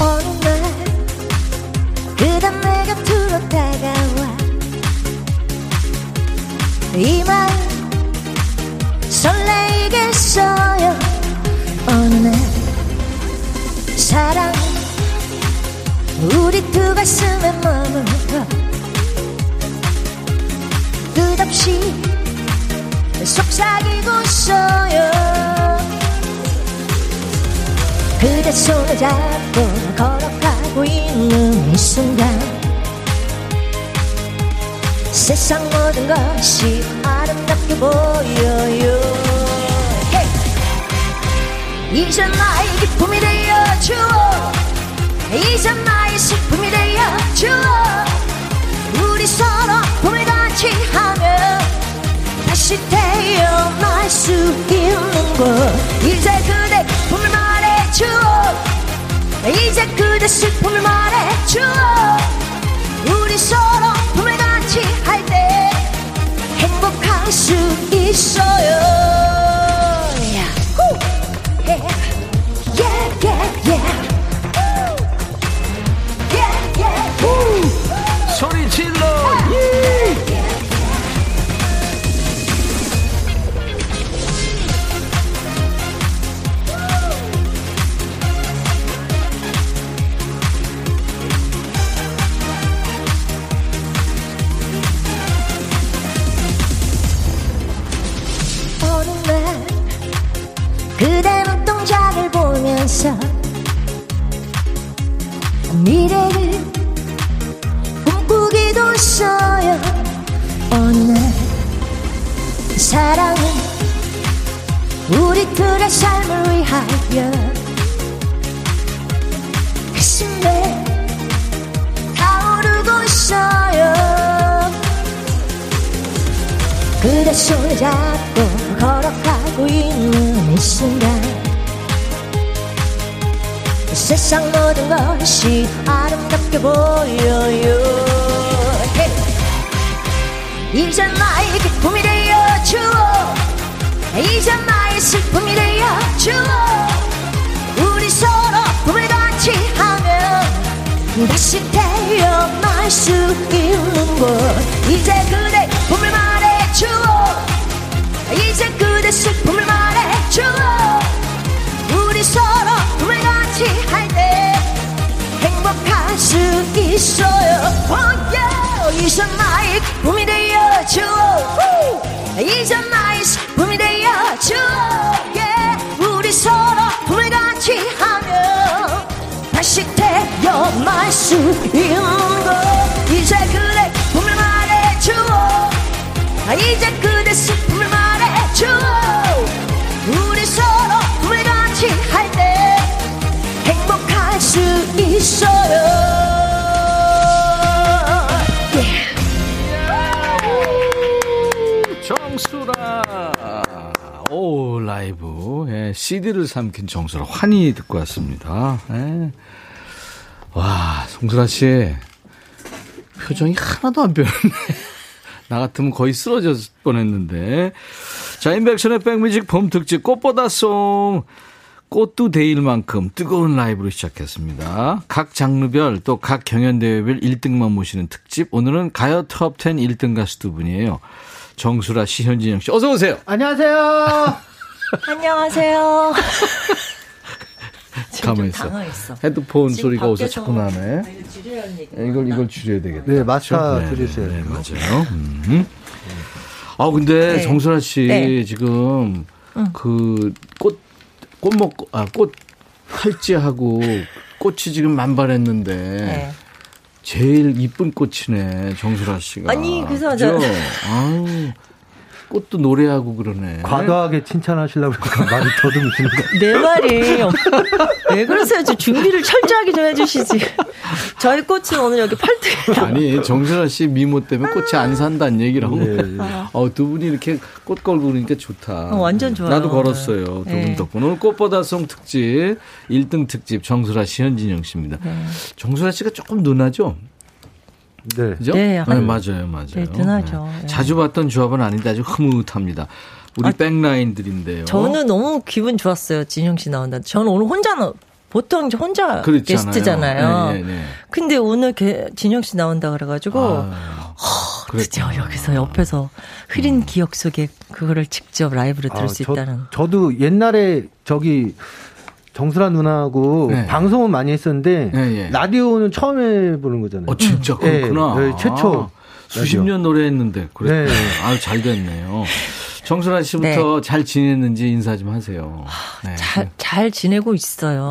어느 날 그대 내 곁으로 다가와 이 마음 설레이겠어요. 어느 날 사랑 우리 두 가슴에 머물러 끝없이 속삭이고 있어요. 그대 손을 잡고 걸어가고 있는 이 순간 세상 모든 것이 아름답게 보여요. Hey! 이제 나의 기쁨이 되어줘. 이제 나의 슬픔이 되어줘. 우리 서로 꿈을 같이 하면 다시 태어날 수 있는 곳. 이제 그대 기쁨을 말해 이제 그대 슬픔을 말해줘. 우리 서로 품을 같이 할 때 행복할 수 있어요. Yeah, yeah, yeah, yeah. Yeah, yeah. 오, 소리 질러. Yeah. Yeah. 그대 눈동자를 보면서 미래를 꿈꾸기도 써요. 어느 날 사랑은 우리 둘의 삶을 위하여 가슴에 타오르고 있어요. 그대 손을 잡고 걸어가고 있는 이 순간 세상 모든 것이 아름답게 보여요. Hey! 이제 나의 기쁨이 되어줘. 이제 나의 슬픔이 되어줘. 우리 서로 꿈을 같이 하면 다시 태어날 수 있는 곳. 이제 그대 꿈을 말해줘. 이제 그대 슬픔을 말해줘. 우리 서로 꿈을 같이 할 때 행복할 수 있어요. Oh yeah. 이제 나의 기쁨이 되어줘. 이제 나의 슬픔이 되어줘. yeah. 우리 서로 꿈을 같이 하며 다시 태어날 수 있는 것. 이제 그대 꿈을 말해줘. 이제 그대 슬픔을 말해줘. 우리 서로 우리 같이 할 때 행복할 수 있어요. yeah. 정수라 오 라이브 예, 씨디를 삼킨 정수라 환히 듣고 왔습니다. 예. 와 정수라 씨 표정이 하나도 안 변했네. 나 같으면 거의 쓰러졌을 뻔했는데. 자, 인백천의 백뮤직 봄 특집 꽃보다송. 꽃도 데일 만큼 뜨거운 라이브로 시작했습니다. 각 장르별 또 각 경연대회별 일 등만 모시는 특집. 오늘은 가요 톱십 일 등 가수 두 분이에요. 정수라 씨, 현진영 씨. 어서 오세요. 안녕하세요. 안녕하세요. 가만히 있어. 당황했어. 헤드폰 소리가 어디서 자꾸 나네. 이걸 이걸 줄여야 되겠다. 네, 맞춰 드리세요. 네, 네, 맞아요. 음. 아 근데 네. 정수라 씨 네. 지금 응. 그 꽃 꽃 먹고 아 꽃 팔찌하고 꽃이 지금 만발했는데 네. 제일 이쁜 꽃이네 정수라 씨가. 아니 그래서 저. 아우. 꽃도 노래하고 그러네. 과도하게 칭찬하시려고 그러니까 말이 더듬으시는 거예요. 내 말이. 왜 그러세요? 준비를 철저하게 좀 해주시지. 저희 꽃은 오늘 여기 팔뚝에. 아니, 정수라 씨 미모 때문에 꽃이 안 산다는 얘기를 하고. 네. 어, 두 분이 이렇게 꽃 걸고 그러니까 좋다. 어, 완전 좋아요. 나도 걸었어요. 두 분 네. 덕분에. 오늘 꽃보다송 특집, 일 등 특집 정수라 씨, 현진영 씨입니다. 네. 정수라 씨가 조금 누나죠? 네. 그죠? 네, 한, 네, 맞아요, 맞아요. 네, 든하죠. 네. 자주 봤던 조합은 아닌데 아주 흐뭇합니다. 우리 아, 백라인들인데요. 저는 너무 기분 좋았어요, 진영 씨 나온다. 저는 오늘 혼자, 보통 혼자 그렇잖아요. 게스트잖아요. 네, 네, 네. 근데 오늘 게, 진영 씨 나온다 그래가지고, 아, 허, 드디어 여기서 옆에서 흐린 음. 기억 속에 그거를 직접 라이브로 들을 아, 수 저, 있다는. 저도 옛날에 저기, 정수라 누나하고 네. 방송은 많이 했었는데 네, 예. 라디오는 처음에 보는 거잖아요. 어, 진짜 그렇구나. 네, 네, 최초. 아, 수십 년 노래했는데 그래. 네. 아, 잘 됐네요. 정수라 씨부터 네. 잘 지냈는지 인사 좀 하세요. 네. 잘, 잘 지내고 있어요.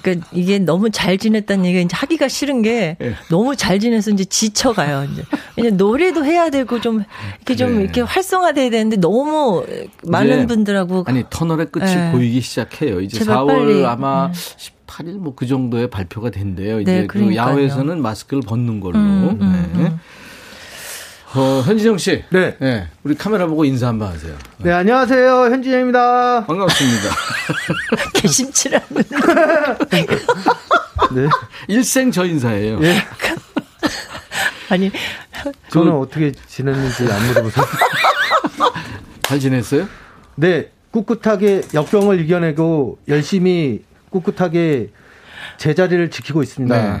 그러니까 이게 너무 잘 지냈다는 얘기가 이제 하기가 싫은 게 네. 너무 잘 지내서 이제 지쳐가요. 이제. 왜냐면 노래도 해야 되고 좀 이렇게 좀 네. 이렇게 활성화돼야 되는데 너무 많은 분들하고 아니 터널의 끝이 네. 보이기 시작해요. 이제 사월 빨리. 아마 십팔 일 뭐 그 정도에 발표가 된대요. 이제 네, 그 야외에서는 마스크를 벗는 걸로. 음, 음, 네. 음. 어, 현진영 씨. 네. 네. 우리 카메라 보고 인사 한번 하세요. 네, 네 안녕하세요. 현진영입니다. 반갑습니다. 개심치라는. 네. 일생 저 인사예요. 네. 아니. 저는 그... 어떻게 지냈는지 안 물어보세요. 잘 지냈어요? 네. 꿋꿋하게 역병을 이겨내고 열심히 꿋꿋하게 제자리를 지키고 있습니다. 네.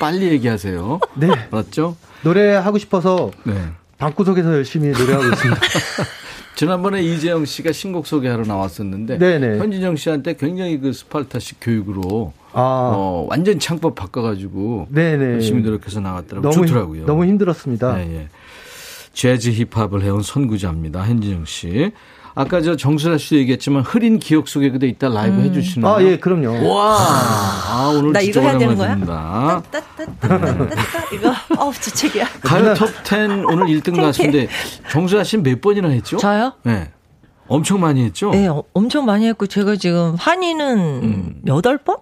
빨리 얘기하세요. 네. 맞죠? 노래하고 싶어서 네. 방구석에서 열심히 노래하고 있습니다. 지난번에 이재영 씨가 신곡 소개하러 나왔었는데 네네. 현진영 씨한테 굉장히 그 스파르타식 교육으로 아. 어, 완전 창법 바꿔가지고 네네. 열심히 노력해서 나왔더라고요. 너무, 좋더라고요. 너무 힘들었습니다. 네네. 재즈 힙합을 해온 선구자입니다. 현진영 씨. 아까 저 정수라 씨도 얘기했지만 흐린 기억 속에 그대 있다 라이브 음. 해주시나요? 아, 예, 그럼요. 와, 아, 오늘 나 진짜 오랜만에 듣는다. 이거, 어우, 주책이야. 가요 톱십 오늘 일 등 가수인데 정수라 씨는 몇 번이나 했죠? 저요? 네. 엄청 많이 했죠? 네, 어, 엄청 많이 했고 제가 지금 한이는 음. 여덟 번?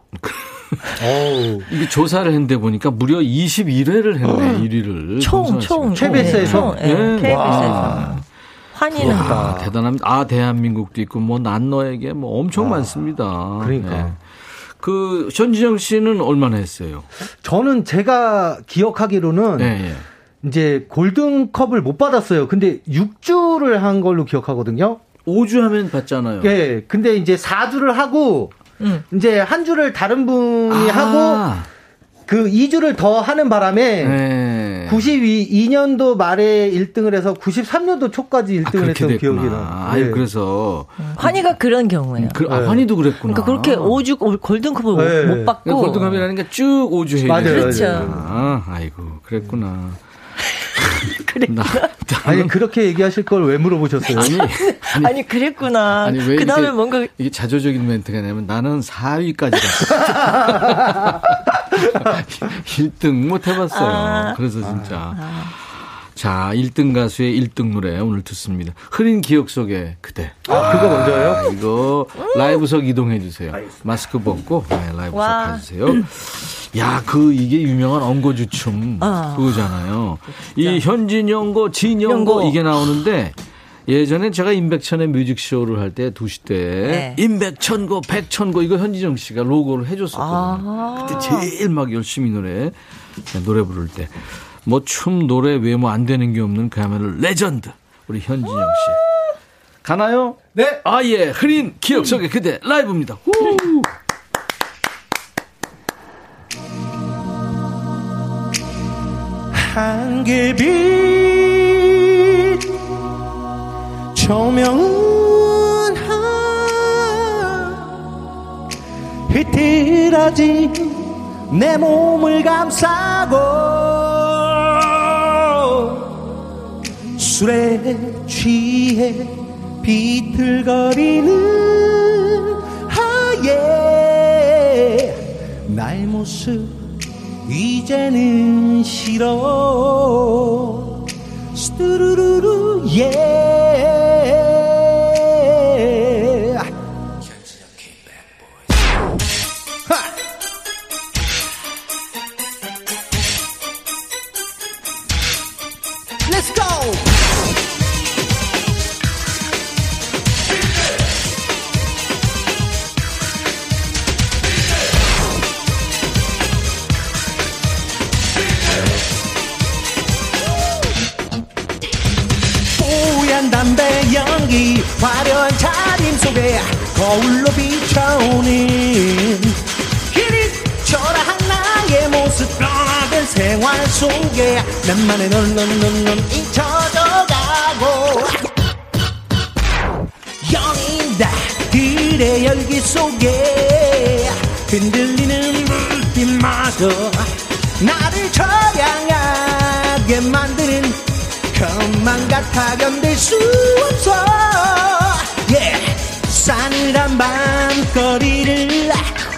이게 조사를 했는데 보니까 무려 이십일 회를 했네, 어. 일 위를. 총, 총. 케이비에스에서? 네, 네. 케이비에스에서. 와, 대단합니다. 아, 대한민국도 있고, 뭐, 난 너에게 뭐 엄청 아, 많습니다. 그러니까. 네. 그, 현진영 씨는 얼마나 했어요? 저는 제가 기억하기로는 네, 예. 이제 골든컵을 못 받았어요. 근데 육 주를 한 걸로 기억하거든요. 오 주 하면 받잖아요. 예. 근데 이제 사 주를 하고, 음. 이제 한 주를 다른 분이 아. 하고, 그 이 주를 더 하는 바람에 네. 구십이 년도 말에 일 등을 해서 구십삼 년도 초까지 일 등을 아, 했던 기억이 나요. 네. 그래서 환희가 그런 경우예요. 그, 아, 네. 환희도 그랬구나. 그러니까 그렇게 오 주 골든컵을 네. 못 받고 그러니까 골든컵이라는 게 쭉 오 주 해야 돼요. 그렇죠. 아, 아이고 그랬구나. 그랬구나. 아니 그렇게 얘기하실 걸 왜 물어보셨어요? 아니, 아니, 아니 그랬구나. 아니, 그 다음에 뭔가 이게 자조적인 멘트가 나면 나는 사 위까지 갔어. 일 등 못 해봤어요. 아, 그래서 진짜 아, 아. 자 일 등 가수의 일 등 노래 오늘 듣습니다. 흐린 기억 속에 그대. 아, 아 그거 먼저요? 이거 음. 라이브석 이동해 주세요. 마스크 벗고 네, 라이브석 와. 가주세요. 음. 야, 그 이게 유명한 엉거주춤 아, 그거잖아요. 진짜. 이 현진영고 진영고 이게 나오는데. 예전에 제가 인백천의 뮤직쇼를 할 때 두 시 때 네. 인백천고 백천고 이거 현진영 씨가 로고를 해줬었거든요. 아~ 그때 제일 막 열심히 노래 노래 부를 때 뭐 춤 노래 외모 안 되는 게 없는 그야말로 레전드 우리 현진영 씨 가나요? 네. 아 예 흐린 기억 속에 그대 라이브입니다. 후. 한계빛 조명은 흐트러진 내 몸을 감싸고 술에 취해 비틀거리는 하얘 나의 모습 이제는 싫어 스르르르 집에 거울로 비춰오는 길이 초라한 나의 모습 변화된 생활 속에 난만의 넌넌넌넌 잊혀져가고 연인들의 열기 속에 흔들리는 물빛마저 나를 처량하게 만드는 것만 같아 견딜 수 없어 yeah. 싸늘한 밤거리를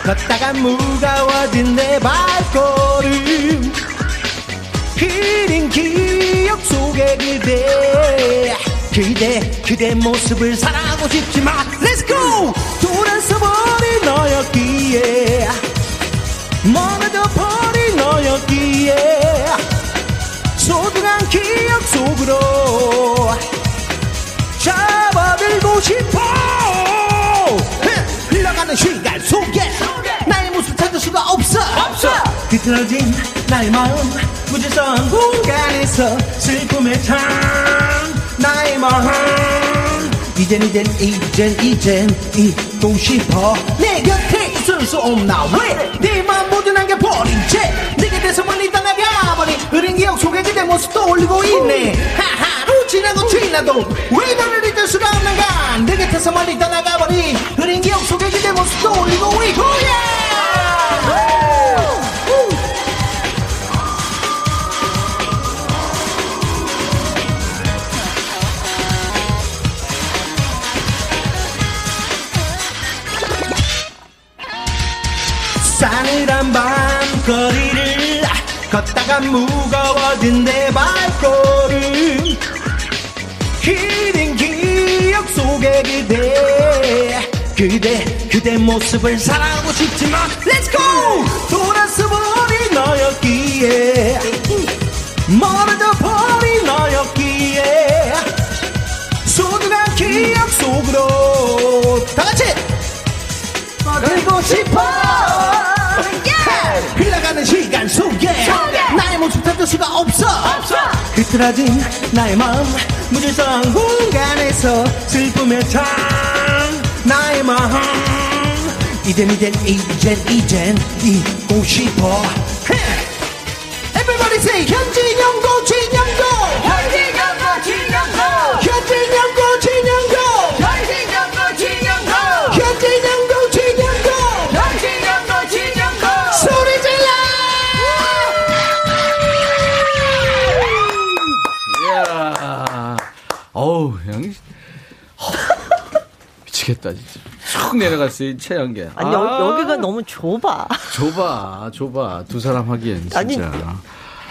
걷다가 무거워진 내 발걸음 흐린 기억 속에 그대 그대 그대 모습을 사랑하고 싶지만 Let's go! 돌아서버린 너였기에 머물러 버린 너였기에 소중한 기억 속으로 잡아들고 싶어 흘러가는 시간 속에 나의 모습 찾을 수가 없어 뒤틀어진 나의 마음 무질서한 공간에서 슬픔에 찬 나의 마음 이젠 이젠 이젠 이젠 잊고 싶어 내 곁에 있을 수 없나 왜 네 맘 모든한 게 버린 채 네게 돼서 멀리 떠나가버린 흐린 기억 속에 그대 모습 떠올리고 있네 하하로 지나고 지나도 왜 너를 잊을 수가 없는가 네 곁에서 멀리 떠나가버린 흐린 기억 속에 그대 모습 떠올리고 있고 yeah! 싸늘한 밤거리를 걷다가 무거워진 내 발걸음 흐린 기억 속에 그대 그대 그대 모습을 사랑하고 싶지만 Let's go! 돌아서버린 너였기에 멀어져 버린 너였기에 소중한 기억 속으로 다같이 버리고 싶어 흘러가는 시간 속에 나의 모습 찾을 수가 없어 흐트러진 나의 마음 무질서한 공간에서 슬픔에 찬 나의 마음 이젠 이젠 이젠 이젠 잊고 싶어 Everybody say 현진영고 진영고 현진영고 진영고 현진영고 진영고 현진영고 진영고 현진영고 어우, 양이. 미치겠다, 진짜. 쭉 내려갔어요, 최연계. 아니, 아~ 여기가 너무 좁아. 좁아, 좁아. 두 사람 하기엔. 진짜. 아니,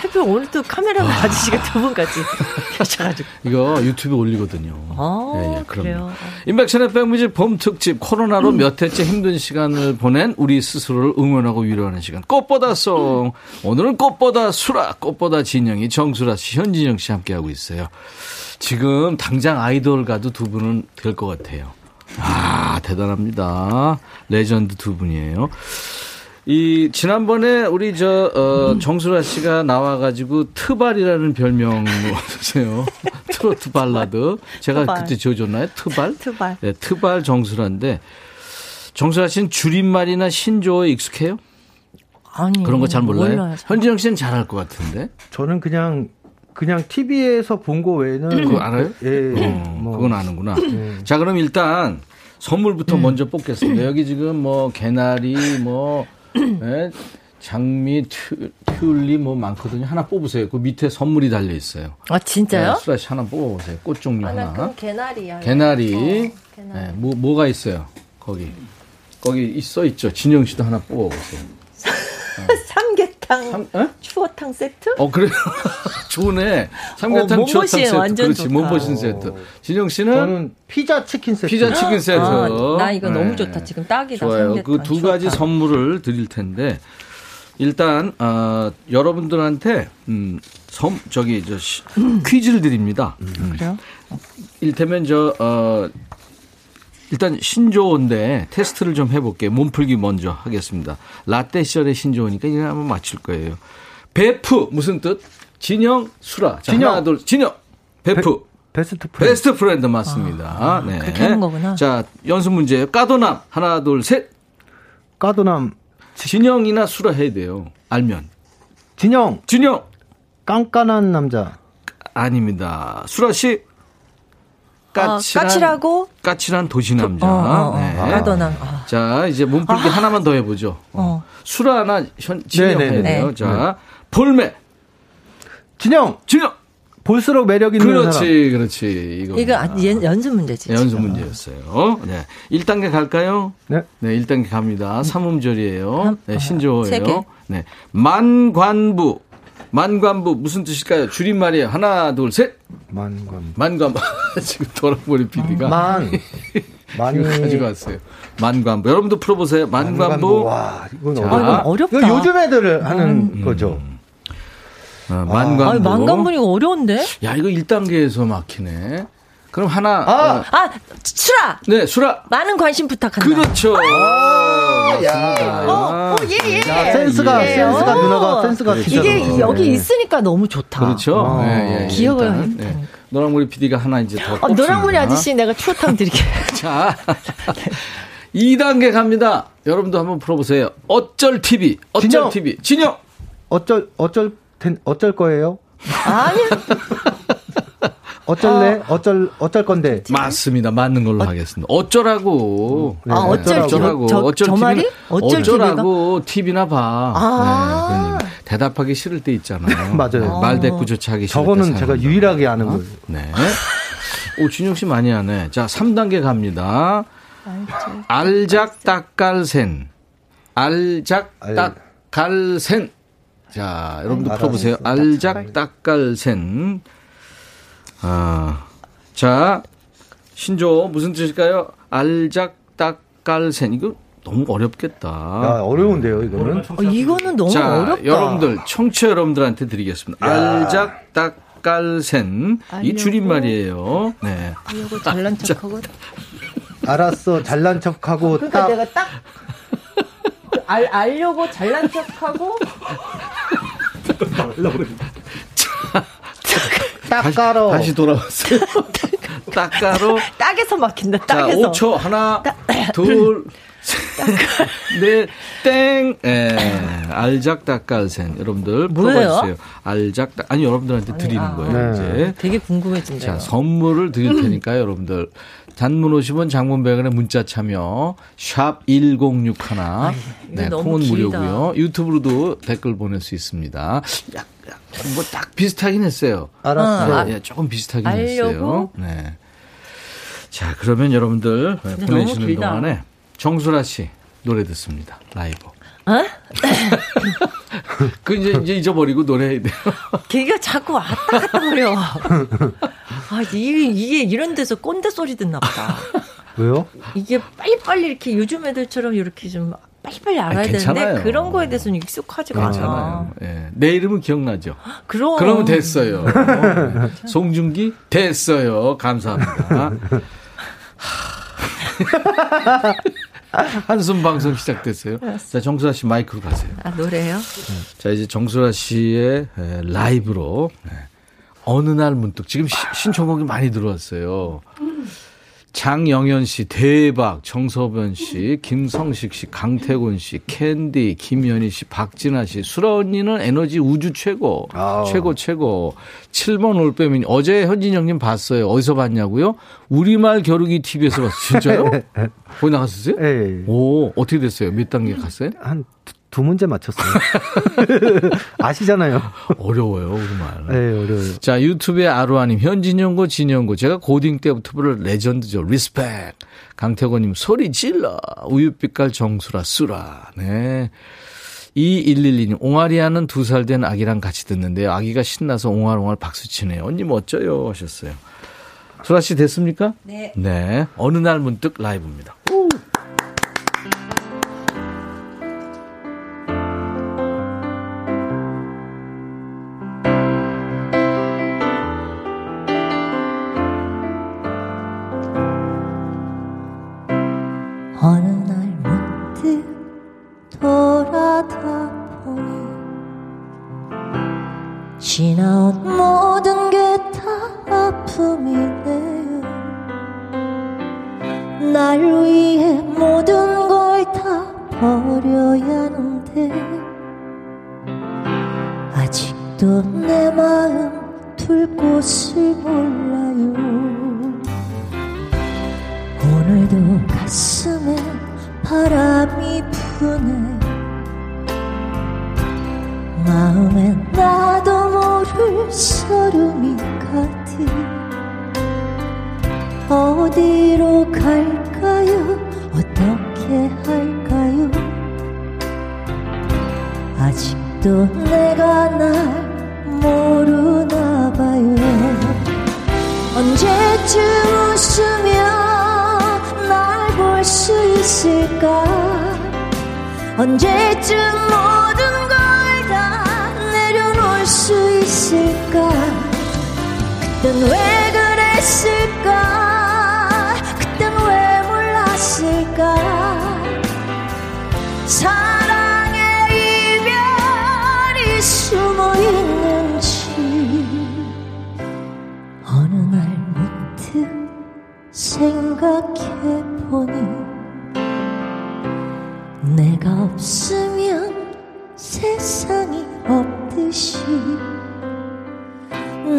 해병 오늘 또 카메라 가지시게 두 분까지 겹쳐가지고. 이거 유튜브에 올리거든요. 아, 예, 예, 그래요. 인백천의 백뮤직 봄특집 코로나로 음. 몇 해째 힘든 시간을 보낸 우리 스스로를 응원하고 위로하는 시간. 꽃보다 송. 음. 오늘은 꽃보다 수라, 꽃보다 진영이 정수라 씨, 현진영 씨 함께하고 있어요. 지금 당장 아이돌 가도 두 분은 될 것 같아요. 아, 대단합니다. 레전드 두 분이에요. 이 지난번에 우리 저 어, 정수라 씨가 나와가지고 트발이라는 별명을 얻으세요. 트로트 발라드. 제가 트발. 그때 지어줬나요? 트발? 트발. 네, 트발 정수라인데 정수라 씨는 줄임말이나 신조어에 익숙해요? 아니. 그런 거 잘 몰라요? 몰라요 잘. 현진영 씨는 잘할 것 같은데. 저는 그냥. 그냥 티비에서 본 거 외에는. 그거 알아요? 예. 어, 뭐. 그건 아는구나. 예. 자, 그럼 일단 선물부터 음. 먼저 뽑겠습니다. 여기 지금 뭐, 개나리, 뭐, 예, 장미, 튜, 튤립 뭐 많거든요. 하나 뽑으세요. 그 밑에 선물이 달려있어요. 아, 진짜요? 예, 수라씨 하나 뽑아보세요. 꽃 종류 아, 하나. 그럼 개나리야. 개나리. 어, 개나리. 예, 뭐, 뭐가 있어요? 거기. 거기 써있죠. 진영씨도 하나 뽑아보세요. 어. 삼계탕, 삼, 추어탕 세트? 어, 그래요. 좋네. 삼계탕, 어, 추어탕 세트. 완전 그렇지, 몸보신 세트. 진영 씨는? 저는 피자 치킨 세트. 피자 치킨 세트. 아, 나 이거 네. 너무 좋다. 지금 딱이다. 좋아요. 그 두 가지 선물을 드릴 텐데, 일단, 어, 여러분들한테, 음, 선, 저기, 저, 음. 퀴즈를 드립니다. 음. 음. 그래요? 일테면, 저, 어, 일단 신조어인데 테스트를 좀 해볼게요. 몸풀기 먼저 하겠습니다. 라떼 시절의 신조어니까 이거 한번 맞출 거예요. 베프 무슨 뜻? 진영, 수라. 자, 진영. 하나, 둘, 진영. 베프. 베, 베스트 프렌드. 베스트 프렌드 맞습니다. 아, 네. 그렇게 하는 거구나. 자, 연습 문제. 까도남. 하나, 둘, 셋. 까도남. 진영이나 수라 해야 돼요. 알면. 진영. 진영. 깐깐한 남자. 아닙니다. 수라 씨. 까칠한, 어, 까칠하고 까칠한 도시 남자. 어, 어, 어. 네. 까도남. 아. 자, 이제 몸풀기 아. 하나만 더 해보죠. 어. 수라 하나, 현, 진영 네네네. 해야 돼요. 네. 자, 볼매. 진영. 진영. 볼수록 매력 있는 그렇지, 사람. 그렇지, 그렇지. 이거. 이거 연습 문제지. 네, 연습 문제였어요. 네. 일 단계 갈까요? 네. 네, 일 단계 갑니다. 삼음절이에요. 네, 신조어예요. 세 개. 네. 만관부. 만관부 무슨 뜻일까요? 줄임말이에요. 하나, 둘, 셋. 만관부. 만관부. 지금 돌아버린 피디가. 만. 만. 이거 가지고 왔어요. 만관부. 여러분도 풀어보세요. 만관부. 만관부. 와, 이건 어렵다. 어렵다. 이거 요즘 애들 하는 음. 거죠. 아, 만관부. 아, 만관부 이거 어려운데? 야, 이거 일 단계에서 막히네. 그럼 하나. 아, 어. 아 수라. 네, 수라. 많은 관심 부탁한다. 그렇죠. 아, 맞습니다. 어, 어, 예, 예. 야, 센스가, 예. 센스가, 오. 누나가 센스가 진짜. 이게 여기 예. 있으니까 너무 좋다. 그렇죠. 예, 예, 기억을 하니까. 예. 노랑무리 피디가 하나 이제 더. 어, 노랑무리 아저씨 내가 추어탕 드릴게요. 자, 이 단계 갑니다. 여러분도 한번 풀어보세요. 어쩔 티비. 어쩔 진영. 티비. 진영. 어쩔, 어쩔. 어쩔 거예요? 아니 어쩔래? 어. 어쩔 어쩔 건데. 맞습니다. 맞는 걸로 어. 하겠습니다. 어쩌라고. 네. 아, 어쩔 어쩌라고. 저, 어쩔 저 말이? 어쩔 어쩌라고 티비나 봐. 아. 네, 대답하기 싫을 때 있잖아요. 맞아요. 아. 말 대꾸조차 하기 싫을 때. 저거는 제가 유일하게 아는 거예요. 네. 오, 준영 씨 많이 하네. 자, 삼 단계 갑니다. 알작딱갈센. 알작딱갈센. 자, 여러분도 풀어보세요. 알작, 딱갈센. 아, 자, 신조 무슨 뜻일까요? 알작, 딱갈센. 이거 너무 어렵겠다. 야, 어려운데요, 이거는? 어, 이거는 너무 자, 어렵다. 여러분들, 청취자 여러분들한테 드리겠습니다. 야. 알작, 딱갈센. 이 줄임말이에요. 네. 이거 잘난 척하고. 알았어, 잘난 척하고. 그러니까 딱. 내가 딱. 알, 알려고 잘난 척하고. 딱가로. 다시 돌아왔어요. 딱가로. 딱에서 막힌다. 딱에서. 자, 오 초. 하나, 둘, 넷, 땡. 예. 알작딱갈센. 여러분들, 풀어봐주세요. 알작딱. 아니, 여러분들한테 드리는 아니, 아, 거예요, 네. 이제. 되게 궁금해진다. 자, 선물을 드릴 테니까요, 여러분들. 단문 오십 원, 장문 백 원의 문자 참여 샵 천육십일. 아유, 네, 콩은 무료고요. 유튜브로도 댓글 보낼 수 있습니다. 약, 약, 뭐 딱 비슷하긴 했어요. 알았어요. 아, 네, 조금 비슷하긴 알려고? 했어요. 네. 자, 그러면 여러분들 보내시는 동안에 정수라 씨 노래 듣습니다. 라이브. 어? 그 이제, 이제 잊어버리고 노래해야 돼요. 걔가 자꾸 왔다 갔다 거려. 아, 이게, 이게 이런 데서 꼰대 소리 듣나 보다. 왜요? 이게 빨리빨리 이렇게 요즘 애들처럼 이렇게 좀 빨리빨리 알아야 아니, 되는데 그런 거에 대해서는 익숙하지가 않아요. 네. 내 이름은 기억나죠? 그럼. 그러면 됐어요. 송중기 됐어요. 감사합니다. 한숨 방송 시작됐어요. 알았어. 자, 정수라 씨 마이크로 가세요. 아, 노래요? 자, 이제 정수라 씨의 라이브로 어느 날 문득 지금 시, 신청곡이 많이 들어왔어요. 장영현 씨, 대박, 정서변 씨, 김성식 씨, 강태곤 씨, 캔디, 김현희 씨, 박진아 씨, 수라 언니는 에너지 우주 최고, 아우. 최고, 최고. 칠 번 올빼미, 어제 현진영님 봤어요. 어디서 봤냐고요? 우리말 겨루기 티비에서 봤어요. 진짜요? 거기 나갔었어요? 예. 오, 어떻게 됐어요? 몇 단계 갔어요? 한 두, 두 문제 맞췄어요. 아시잖아요. 어려워요, 우리말. 네, 어려워요. 자, 유튜브의 아루아님, 현진영고, 진영고. 제가 고딩 때부터 부를 레전드죠. 리스펙. 강태고님, 소리 질러. 우유빛깔 정수라, 수라. 네. 이일일이 님, 옹알이하는 두 살 된 아기랑 같이 듣는데요. 아기가 신나서 옹알옹알 박수치네요. 언니 멋져요. 하셨어요. 수라 씨 됐습니까? 네. 네. 어느 날 문득 라이브입니다. 우! 어느 날 문득 돌아다 보니 지나온 모든 게 다 아픈 작품이네요. 날 위해 모든 걸 다 버려야 하는데 아직도 내 마음 둘 곳을 몰라요. 오늘도 가슴에 바람이 부네. 마음엔 나도 모를 서름이 가득. 어디로 갈까요? 어떻게 할까요? 아직도 내가 날 모르나 봐요. 언제쯤 웃으며 날 볼 수 있을까? 언제쯤 모든 걸 수 있을까? 그땐 왜 그랬을까? 그땐 왜 몰랐을까? 사랑의 이별이 숨어 있는지 어느 날 문득 생각해보니 내가 없으면 세상이 없듯이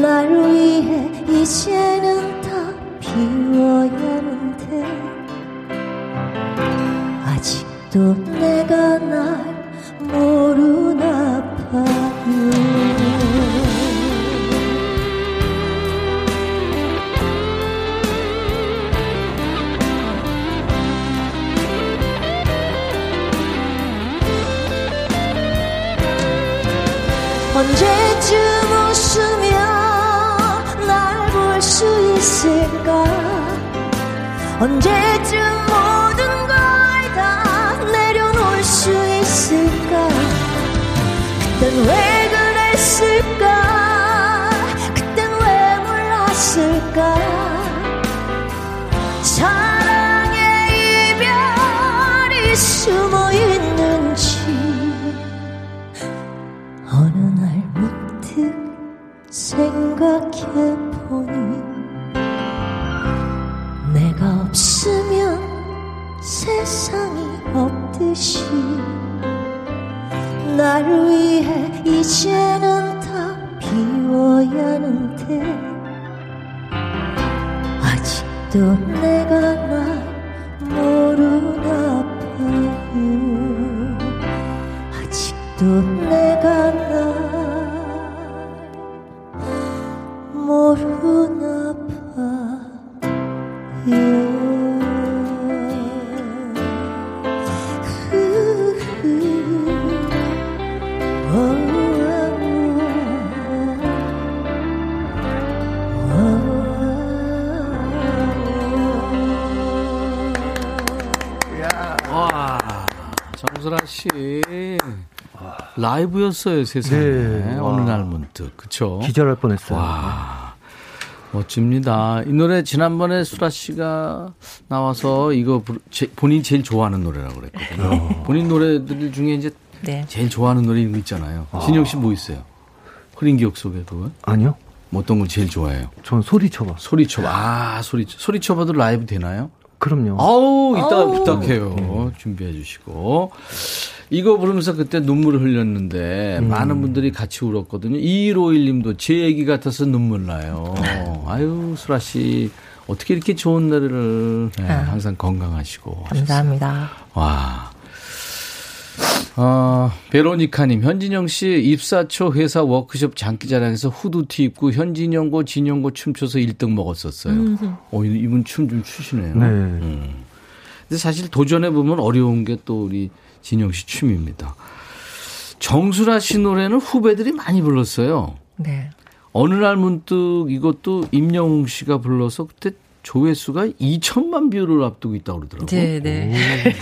날 위해 이제는 다 비워야 하는데 아직도 내가 날 모르나 봐요. 언제쯤 웃으며 날 볼 수 있을까? 언제쯤 모든 걸 다 내려놓을 수 있을까? 그땐 왜 그랬을까? 그땐 왜 몰랐을까? 사랑의 이별이 숨어 있는지 어느 날 문득 생각해보니 내가 없으면 세상이 없듯이 날 위해 이제는 다 비워야 하는데 아직도 내가 날 모르나 봐요. 아직도 내가 모르나 봐요. 와, 정수라 씨. 라이브였어요, 세상에. 네. 어느 날 문득. 그쵸? 기절할 뻔했어요. 와, 멋집니다. 이 노래 지난번에 수라 씨가 나와서 이거 제, 본인이 제일 좋아하는 노래라고 그랬거든요. 본인 노래들 중에 이제 네. 제일 좋아하는 노래 이거 있잖아요. 아. 진영 씨 뭐 있어요? 흐린 기억 속에 그건? 아니요. 어떤 걸 제일 좋아해요? 전 소리쳐봐. 소리쳐봐. 아, 소리쳐봐. 소리쳐봐도 라이브 되나요? 그럼요. 아우, 이따 부탁해요. 네. 준비해 주시고. 이거 부르면서 그때 눈물을 흘렸는데 음. 많은 분들이 같이 울었거든요. 이일오일 님도 제 얘기 같아서 눈물 나요. 아유, 수라 씨 어떻게 이렇게 좋은 노래를 네, 항상 건강하시고. 감사합니다. 하셨어요. 와, 어, 베로니카님 현진영 씨 입사 초 회사 워크숍 장기자랑에서 후드티 입고 현진영고 진영고 춤춰서 일 등 먹었었어요. 음. 어, 이분 춤 좀 추시네요. 네. 음. 근데 사실 도전해 보면 어려운 게 또 우리 진영 씨 춤입니다. 정수라 씨 노래는 후배들이 많이 불렀어요. 네. 어느 날 문득 이것도 임영웅 씨가 불러서 그때 조회수가 이천만 뷰를 앞두고 있다고 그러더라고요. 네, 네.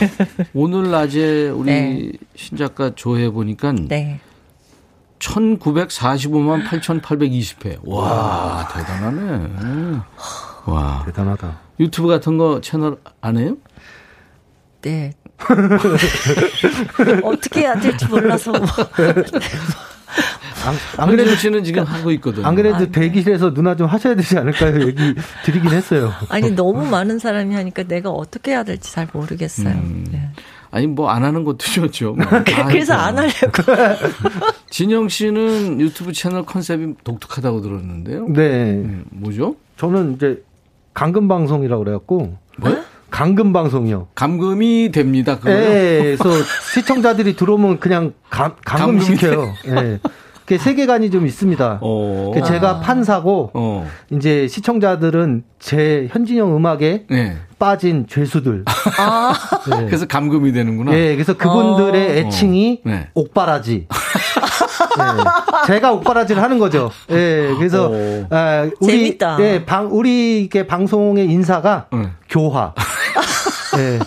오. 오늘 낮에 우리 네. 신작가 조회 보니까 네. 천구백사십오만 팔천팔백이십 회. 와, 와. 대단하네. 와. 대단하다. 유튜브 같은 거 채널 안 해요? 네. 어떻게 해야 될지 몰라서 안, 안 그래도 씨는 지금 하고 있거든요. 안 그래도 대기실에서 누나 좀 하셔야 되지 않을까요? 얘기 드리긴 했어요. 아니 너무 많은 사람이 하니까 내가 어떻게 해야 될지 잘 모르겠어요. 음. 네. 아니 뭐 안 하는 것도 좋죠. 뭐. 그래서 안 하려고. 진영 씨는 유튜브 채널 컨셉이 독특하다고 들었는데요. 네. 네. 뭐죠? 저는 이제 감금 방송이라고 그래갖고. 뭐? 감금 방송이요. 감금이 됩니다. 그거요? 예, 그래서 시청자들이 들어오면 그냥 감, 감금 시켜요. 예. 그게 세계관이 좀 있습니다. 어. 제가 판사고 어. 이제 시청자들은 제 현진영 음악에 네. 빠진 죄수들. 아. 예. 그래서 감금이 되는구나. 예, 그래서 그분들의 어. 애칭이 어. 네. 옥바라지. 예, 제가 옥바라지를 하는 거죠. 예, 그래서 아, 우리, 재밌다. 예, 방, 우리 이게 방송의 인사가 응. 교화. 예.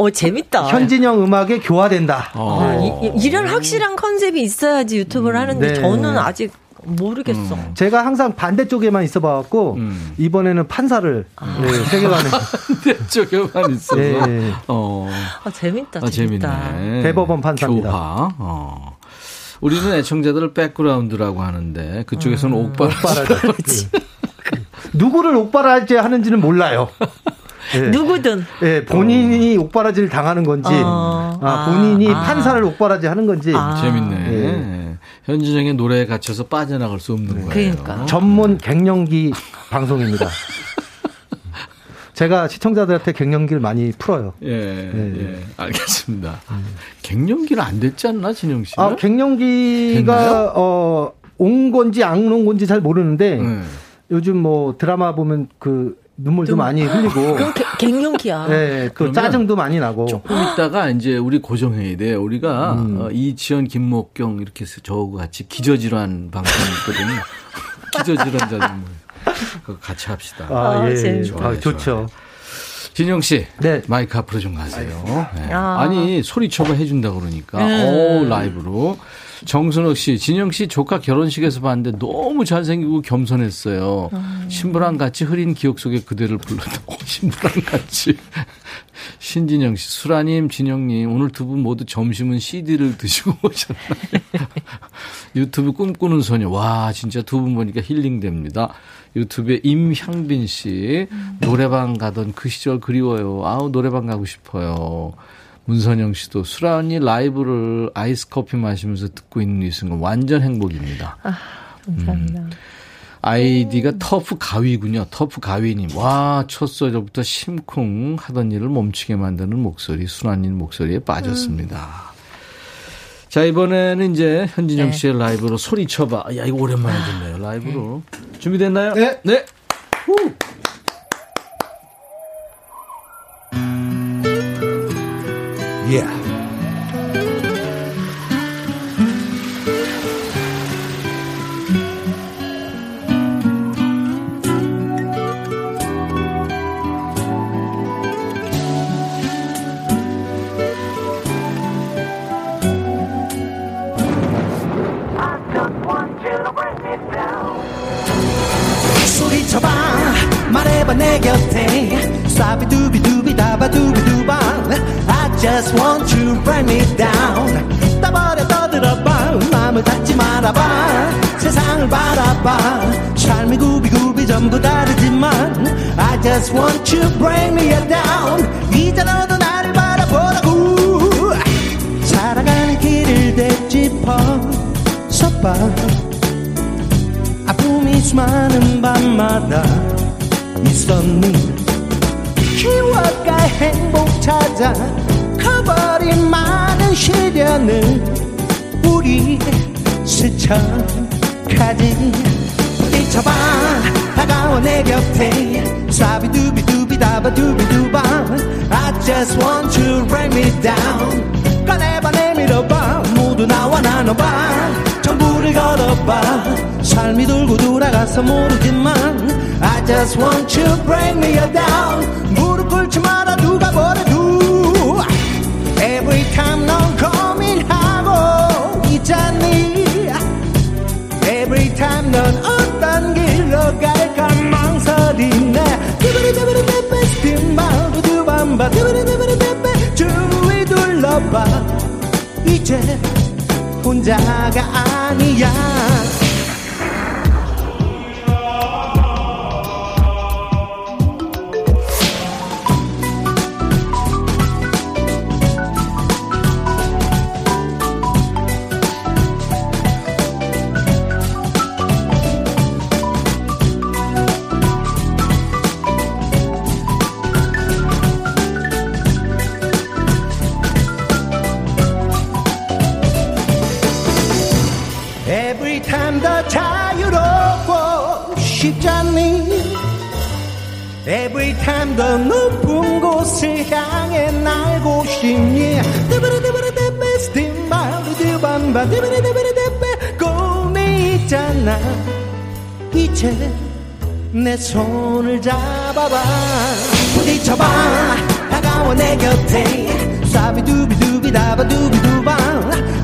어 재밌다. 현진영 음악에 교화된다. 어. 아, 이, 이런 확실한 컨셉이 있어야지 유튜브를 하는데 네. 저는 아직 모르겠어. 음. 제가 항상 반대쪽에만 있어봐갖고 음. 이번에는 판사를 아. 네, 세계관에 반대쪽에만 있어서. 네. 어. 아, 재밌다. 아, 재밌다. 재밌네. 대법원 판사입니다. 교화. 어. 우리는 애청자들을 백그라운드라고 하는데 그쪽에서는 음. 옥바라지. 누구를 옥바라지 하는지는 몰라요. 네. 누구든. 네, 본인이 어. 옥바라지를 당하는 건지, 어. 아, 본인이 아. 판사를 옥바라지 하는 건지. 아. 재밌네. 네. 현진영의 노래에 갇혀서 빠져나갈 수 없는 네. 거예요. 그러니까. 전문 갱년기 방송입니다. 제가 시청자들한테 갱년기를 많이 풀어요. 예, 네. 예. 알겠습니다. 음. 갱년기는 안 됐지 않나, 진영 씨? 아, 갱년기가 어, 온 건지 안 온 건지 잘 모르는데 네. 요즘 뭐 드라마 보면 그 눈물도 많이 흘리고. 그럼 갱년기야. 네, 그 짜증도 많이 나고. 조금 있다가 이제 우리 고정회의 돼. 우리가 음. 어, 이지연, 김목경 이렇게 저하고 같이 기저질환 방송 있거든요. 기저질환자들 뭐 같이 합시다. 아, 아 예, 좋아요, 좋아요. 아, 좋죠. 진영 씨, 네. 마이크 앞으로 좀 가세요. 네. 아. 아니 소리쳐봐 해준다 그러니까. 음. 오 라이브로. 정순옥 씨, 진영 씨 조카 결혼식에서 봤는데 너무 잘생기고 겸손했어요. 음. 신부랑 같이 흐린 기억 속에 그대를 불렀다. 오, 신부랑 같이. 신진영 씨, 수라님, 진영님, 오늘 두 분 모두 점심은 씨디를 드시고 오셨나요? 유튜브 꿈꾸는 소녀. 와, 진짜 두 분 보니까 힐링됩니다. 유튜브에 임향빈 씨, 노래방 가던 그 시절 그리워요. 아우, 노래방 가고 싶어요. 문선영 씨도 수라 언니 라이브를 아이스 커피 마시면서 듣고 있는 이 순간 완전 행복입니다. 아, 감사합니다. 음. 아이디가 음. 터프 가위군요. 터프 가위님. 와, 첫 소절부터 심쿵 하던 일을 멈추게 만드는 목소리, 수라 언니 목소리에 빠졌습니다. 음. 자, 이번에는 이제 현진영 네. 씨의 라이브로 소리쳐봐. 야, 이거 오랜만에 듣네요. 라이브로. 네. 준비됐나요? 네. 네. 후. Yeah. 소리쳐봐 말해봐 내 곁에 사비두비두비 다바두비두바 Just want to bring me down. 떠버려 떠들어봐. 마음을 닫지 말아봐. 세상을 바라봐. 삶이 구비구비 전부 다르지만 I just want to bring me down. 이제 너도 나를 바라보라고. 살아가는 길을 되짚어 서봐. 아픔이 수많은 밤마다 있었니? 희화가 행복 찾아 버린 많은 시련을 우리 스쳐가지 미쳐봐 다가와 내 곁에 사비두비두비다바두비두바 I just want to bring me down 꺼내봐 내밀어봐 모두 나와 나눠봐 전부를 걸어봐 삶이 돌고 돌아가서 모르지만 I just want to bring me down 무릎 꿇지 마라 누가 버려도 Every time 넌 고민하고 있잖니 Every time 넌 어떤 길로 갈까 망설이네 두바리두바리두바 스팀바우 두밤바 두바리두바리두바 주위 둘러봐 이제 혼자가 아니야. Every time 더 높은 곳을 향해 날고 싶니? 꿈이 있잖아. 이제 내 손을 잡아봐. 부딪혀봐. 다가와 내 곁에. 사비두비두비다바두비두바.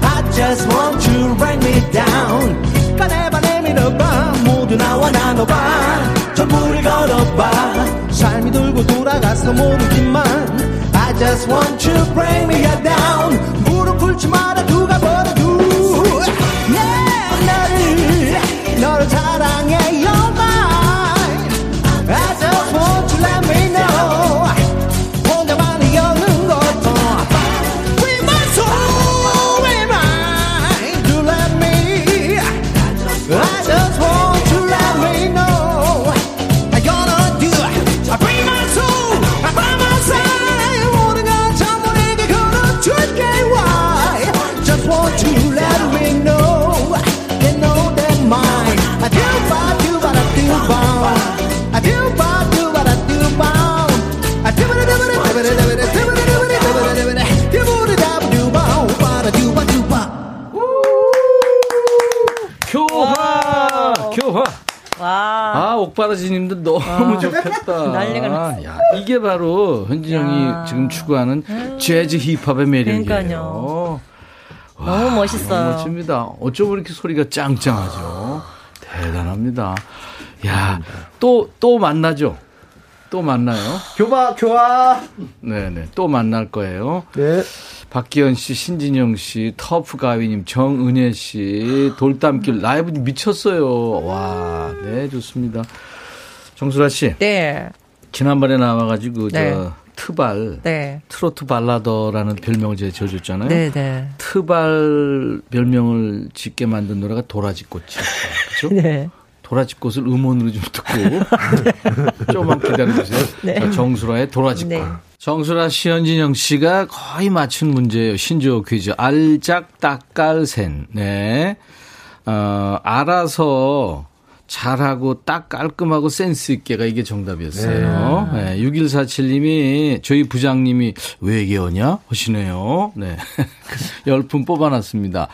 I just want you to write me down. 꺼내봐 내밀어봐. 모두 나와 나눠봐. 전부를 걸어봐. 삶이 돌고 돌아가서 모르지만 I just want you to bring me down. 무릎 꿇지 마라. 누가 버려도 yeah, 너를 너를 사랑해. You're mine. I just want you to let me know. 혼자만이 여는 것도 With my soul in mine. You let me I just want 교화 교화. 와. 아, 옥바라지님들 너무 와. 좋겠다. 난리가 났어. 야, 이게 바로 현진영이 지금 추구하는 음. 재즈 힙합의 매력이에요. 그러니까요. 와, 너무 멋있어요. 너무 멋집니다. 어쩌면 이렇게 소리가 짱짱하죠. 대단합니다. 야, 또, 또 만나죠. 또 만나요. 교화, 교화. 네네. 또 만날 거예요. 네. 박기현 씨, 신진영 씨, 터프 가위님, 정은혜 씨, 돌담길, 라이브 미쳤어요. 와, 네, 좋습니다. 정수라 씨. 네. 지난번에 나와가지고, 네. 저, 트발. 네. 트로트 발라더라는 별명을 제가 지어줬잖아요. 네네. 네. 트발 별명을 짓게 만든 노래가 도라지꽃이었어요. 그죠? 네. 도라지꽃을 음원으로 좀 듣고 조금만 기다려주세요. 네. 자, 정수라의 도라지꽃. 네. 정수라 씨, 현진영 씨가 거의 맞춘 문제예요. 신조어 퀴즈. 알작딱깔센. 네. 어, 알아서 잘하고 딱 깔끔하고 센스 있게가 이게 정답이었어요. 네. 네. 육일사칠님이 저희 부장님이 왜 이게 오냐 하시네요. 네. 열품 뽑아놨습니다.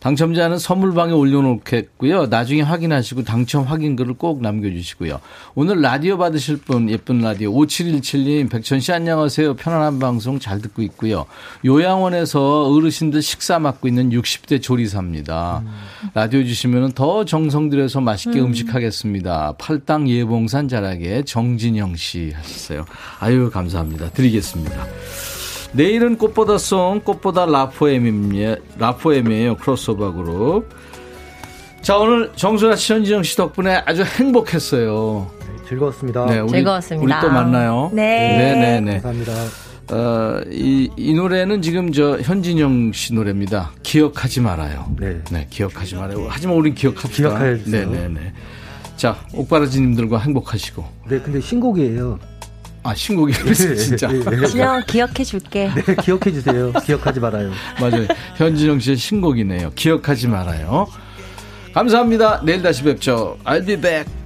당첨자는 선물방에 올려놓겠고요. 나중에 확인하시고 당첨 확인글을 꼭 남겨주시고요. 오늘 라디오 받으실 분, 예쁜 라디오 오칠일칠님, 백천 씨 안녕하세요. 편안한 방송 잘 듣고 있고요. 요양원에서 어르신들 식사 맡고 있는 육십대 조리사입니다. 음. 라디오 주시면 더 정성 들여서 맛있게 음. 음식하겠습니다. 팔당 예봉산 자락에 정진영 씨 하셨어요. 아유, 감사합니다. 드리겠습니다. 내일은 꽃보다 송, 꽃보다 라포엠이에요. 라포엠이에요. 크로스오버 그룹. 자, 오늘 정수라 씨, 현진영 씨 덕분에 아주 행복했어요. 네, 즐거웠습니다. 네, 우리, 즐거웠습니다. 우리 또 만나요. 네. 네, 네, 네. 감사합니다. 어, 이, 이 노래는 지금 저 현진영 씨 노래입니다. 기억하지 말아요. 네. 네, 기억하지 말아요. 하지만 우린 기억합시다. 기억해주세요. 네, 네, 네. 자, 옥바라지님들과 행복하시고. 네, 근데 신곡이에요. 아, 신곡이 그랬어요, 진짜. 진영, 기억해줄게. 네, 기억해주세요. 기억하지 말아요. 맞아요. 현진영 씨의 신곡이네요. 기억하지 말아요. 감사합니다. 내일 다시 뵙죠. I'll be back.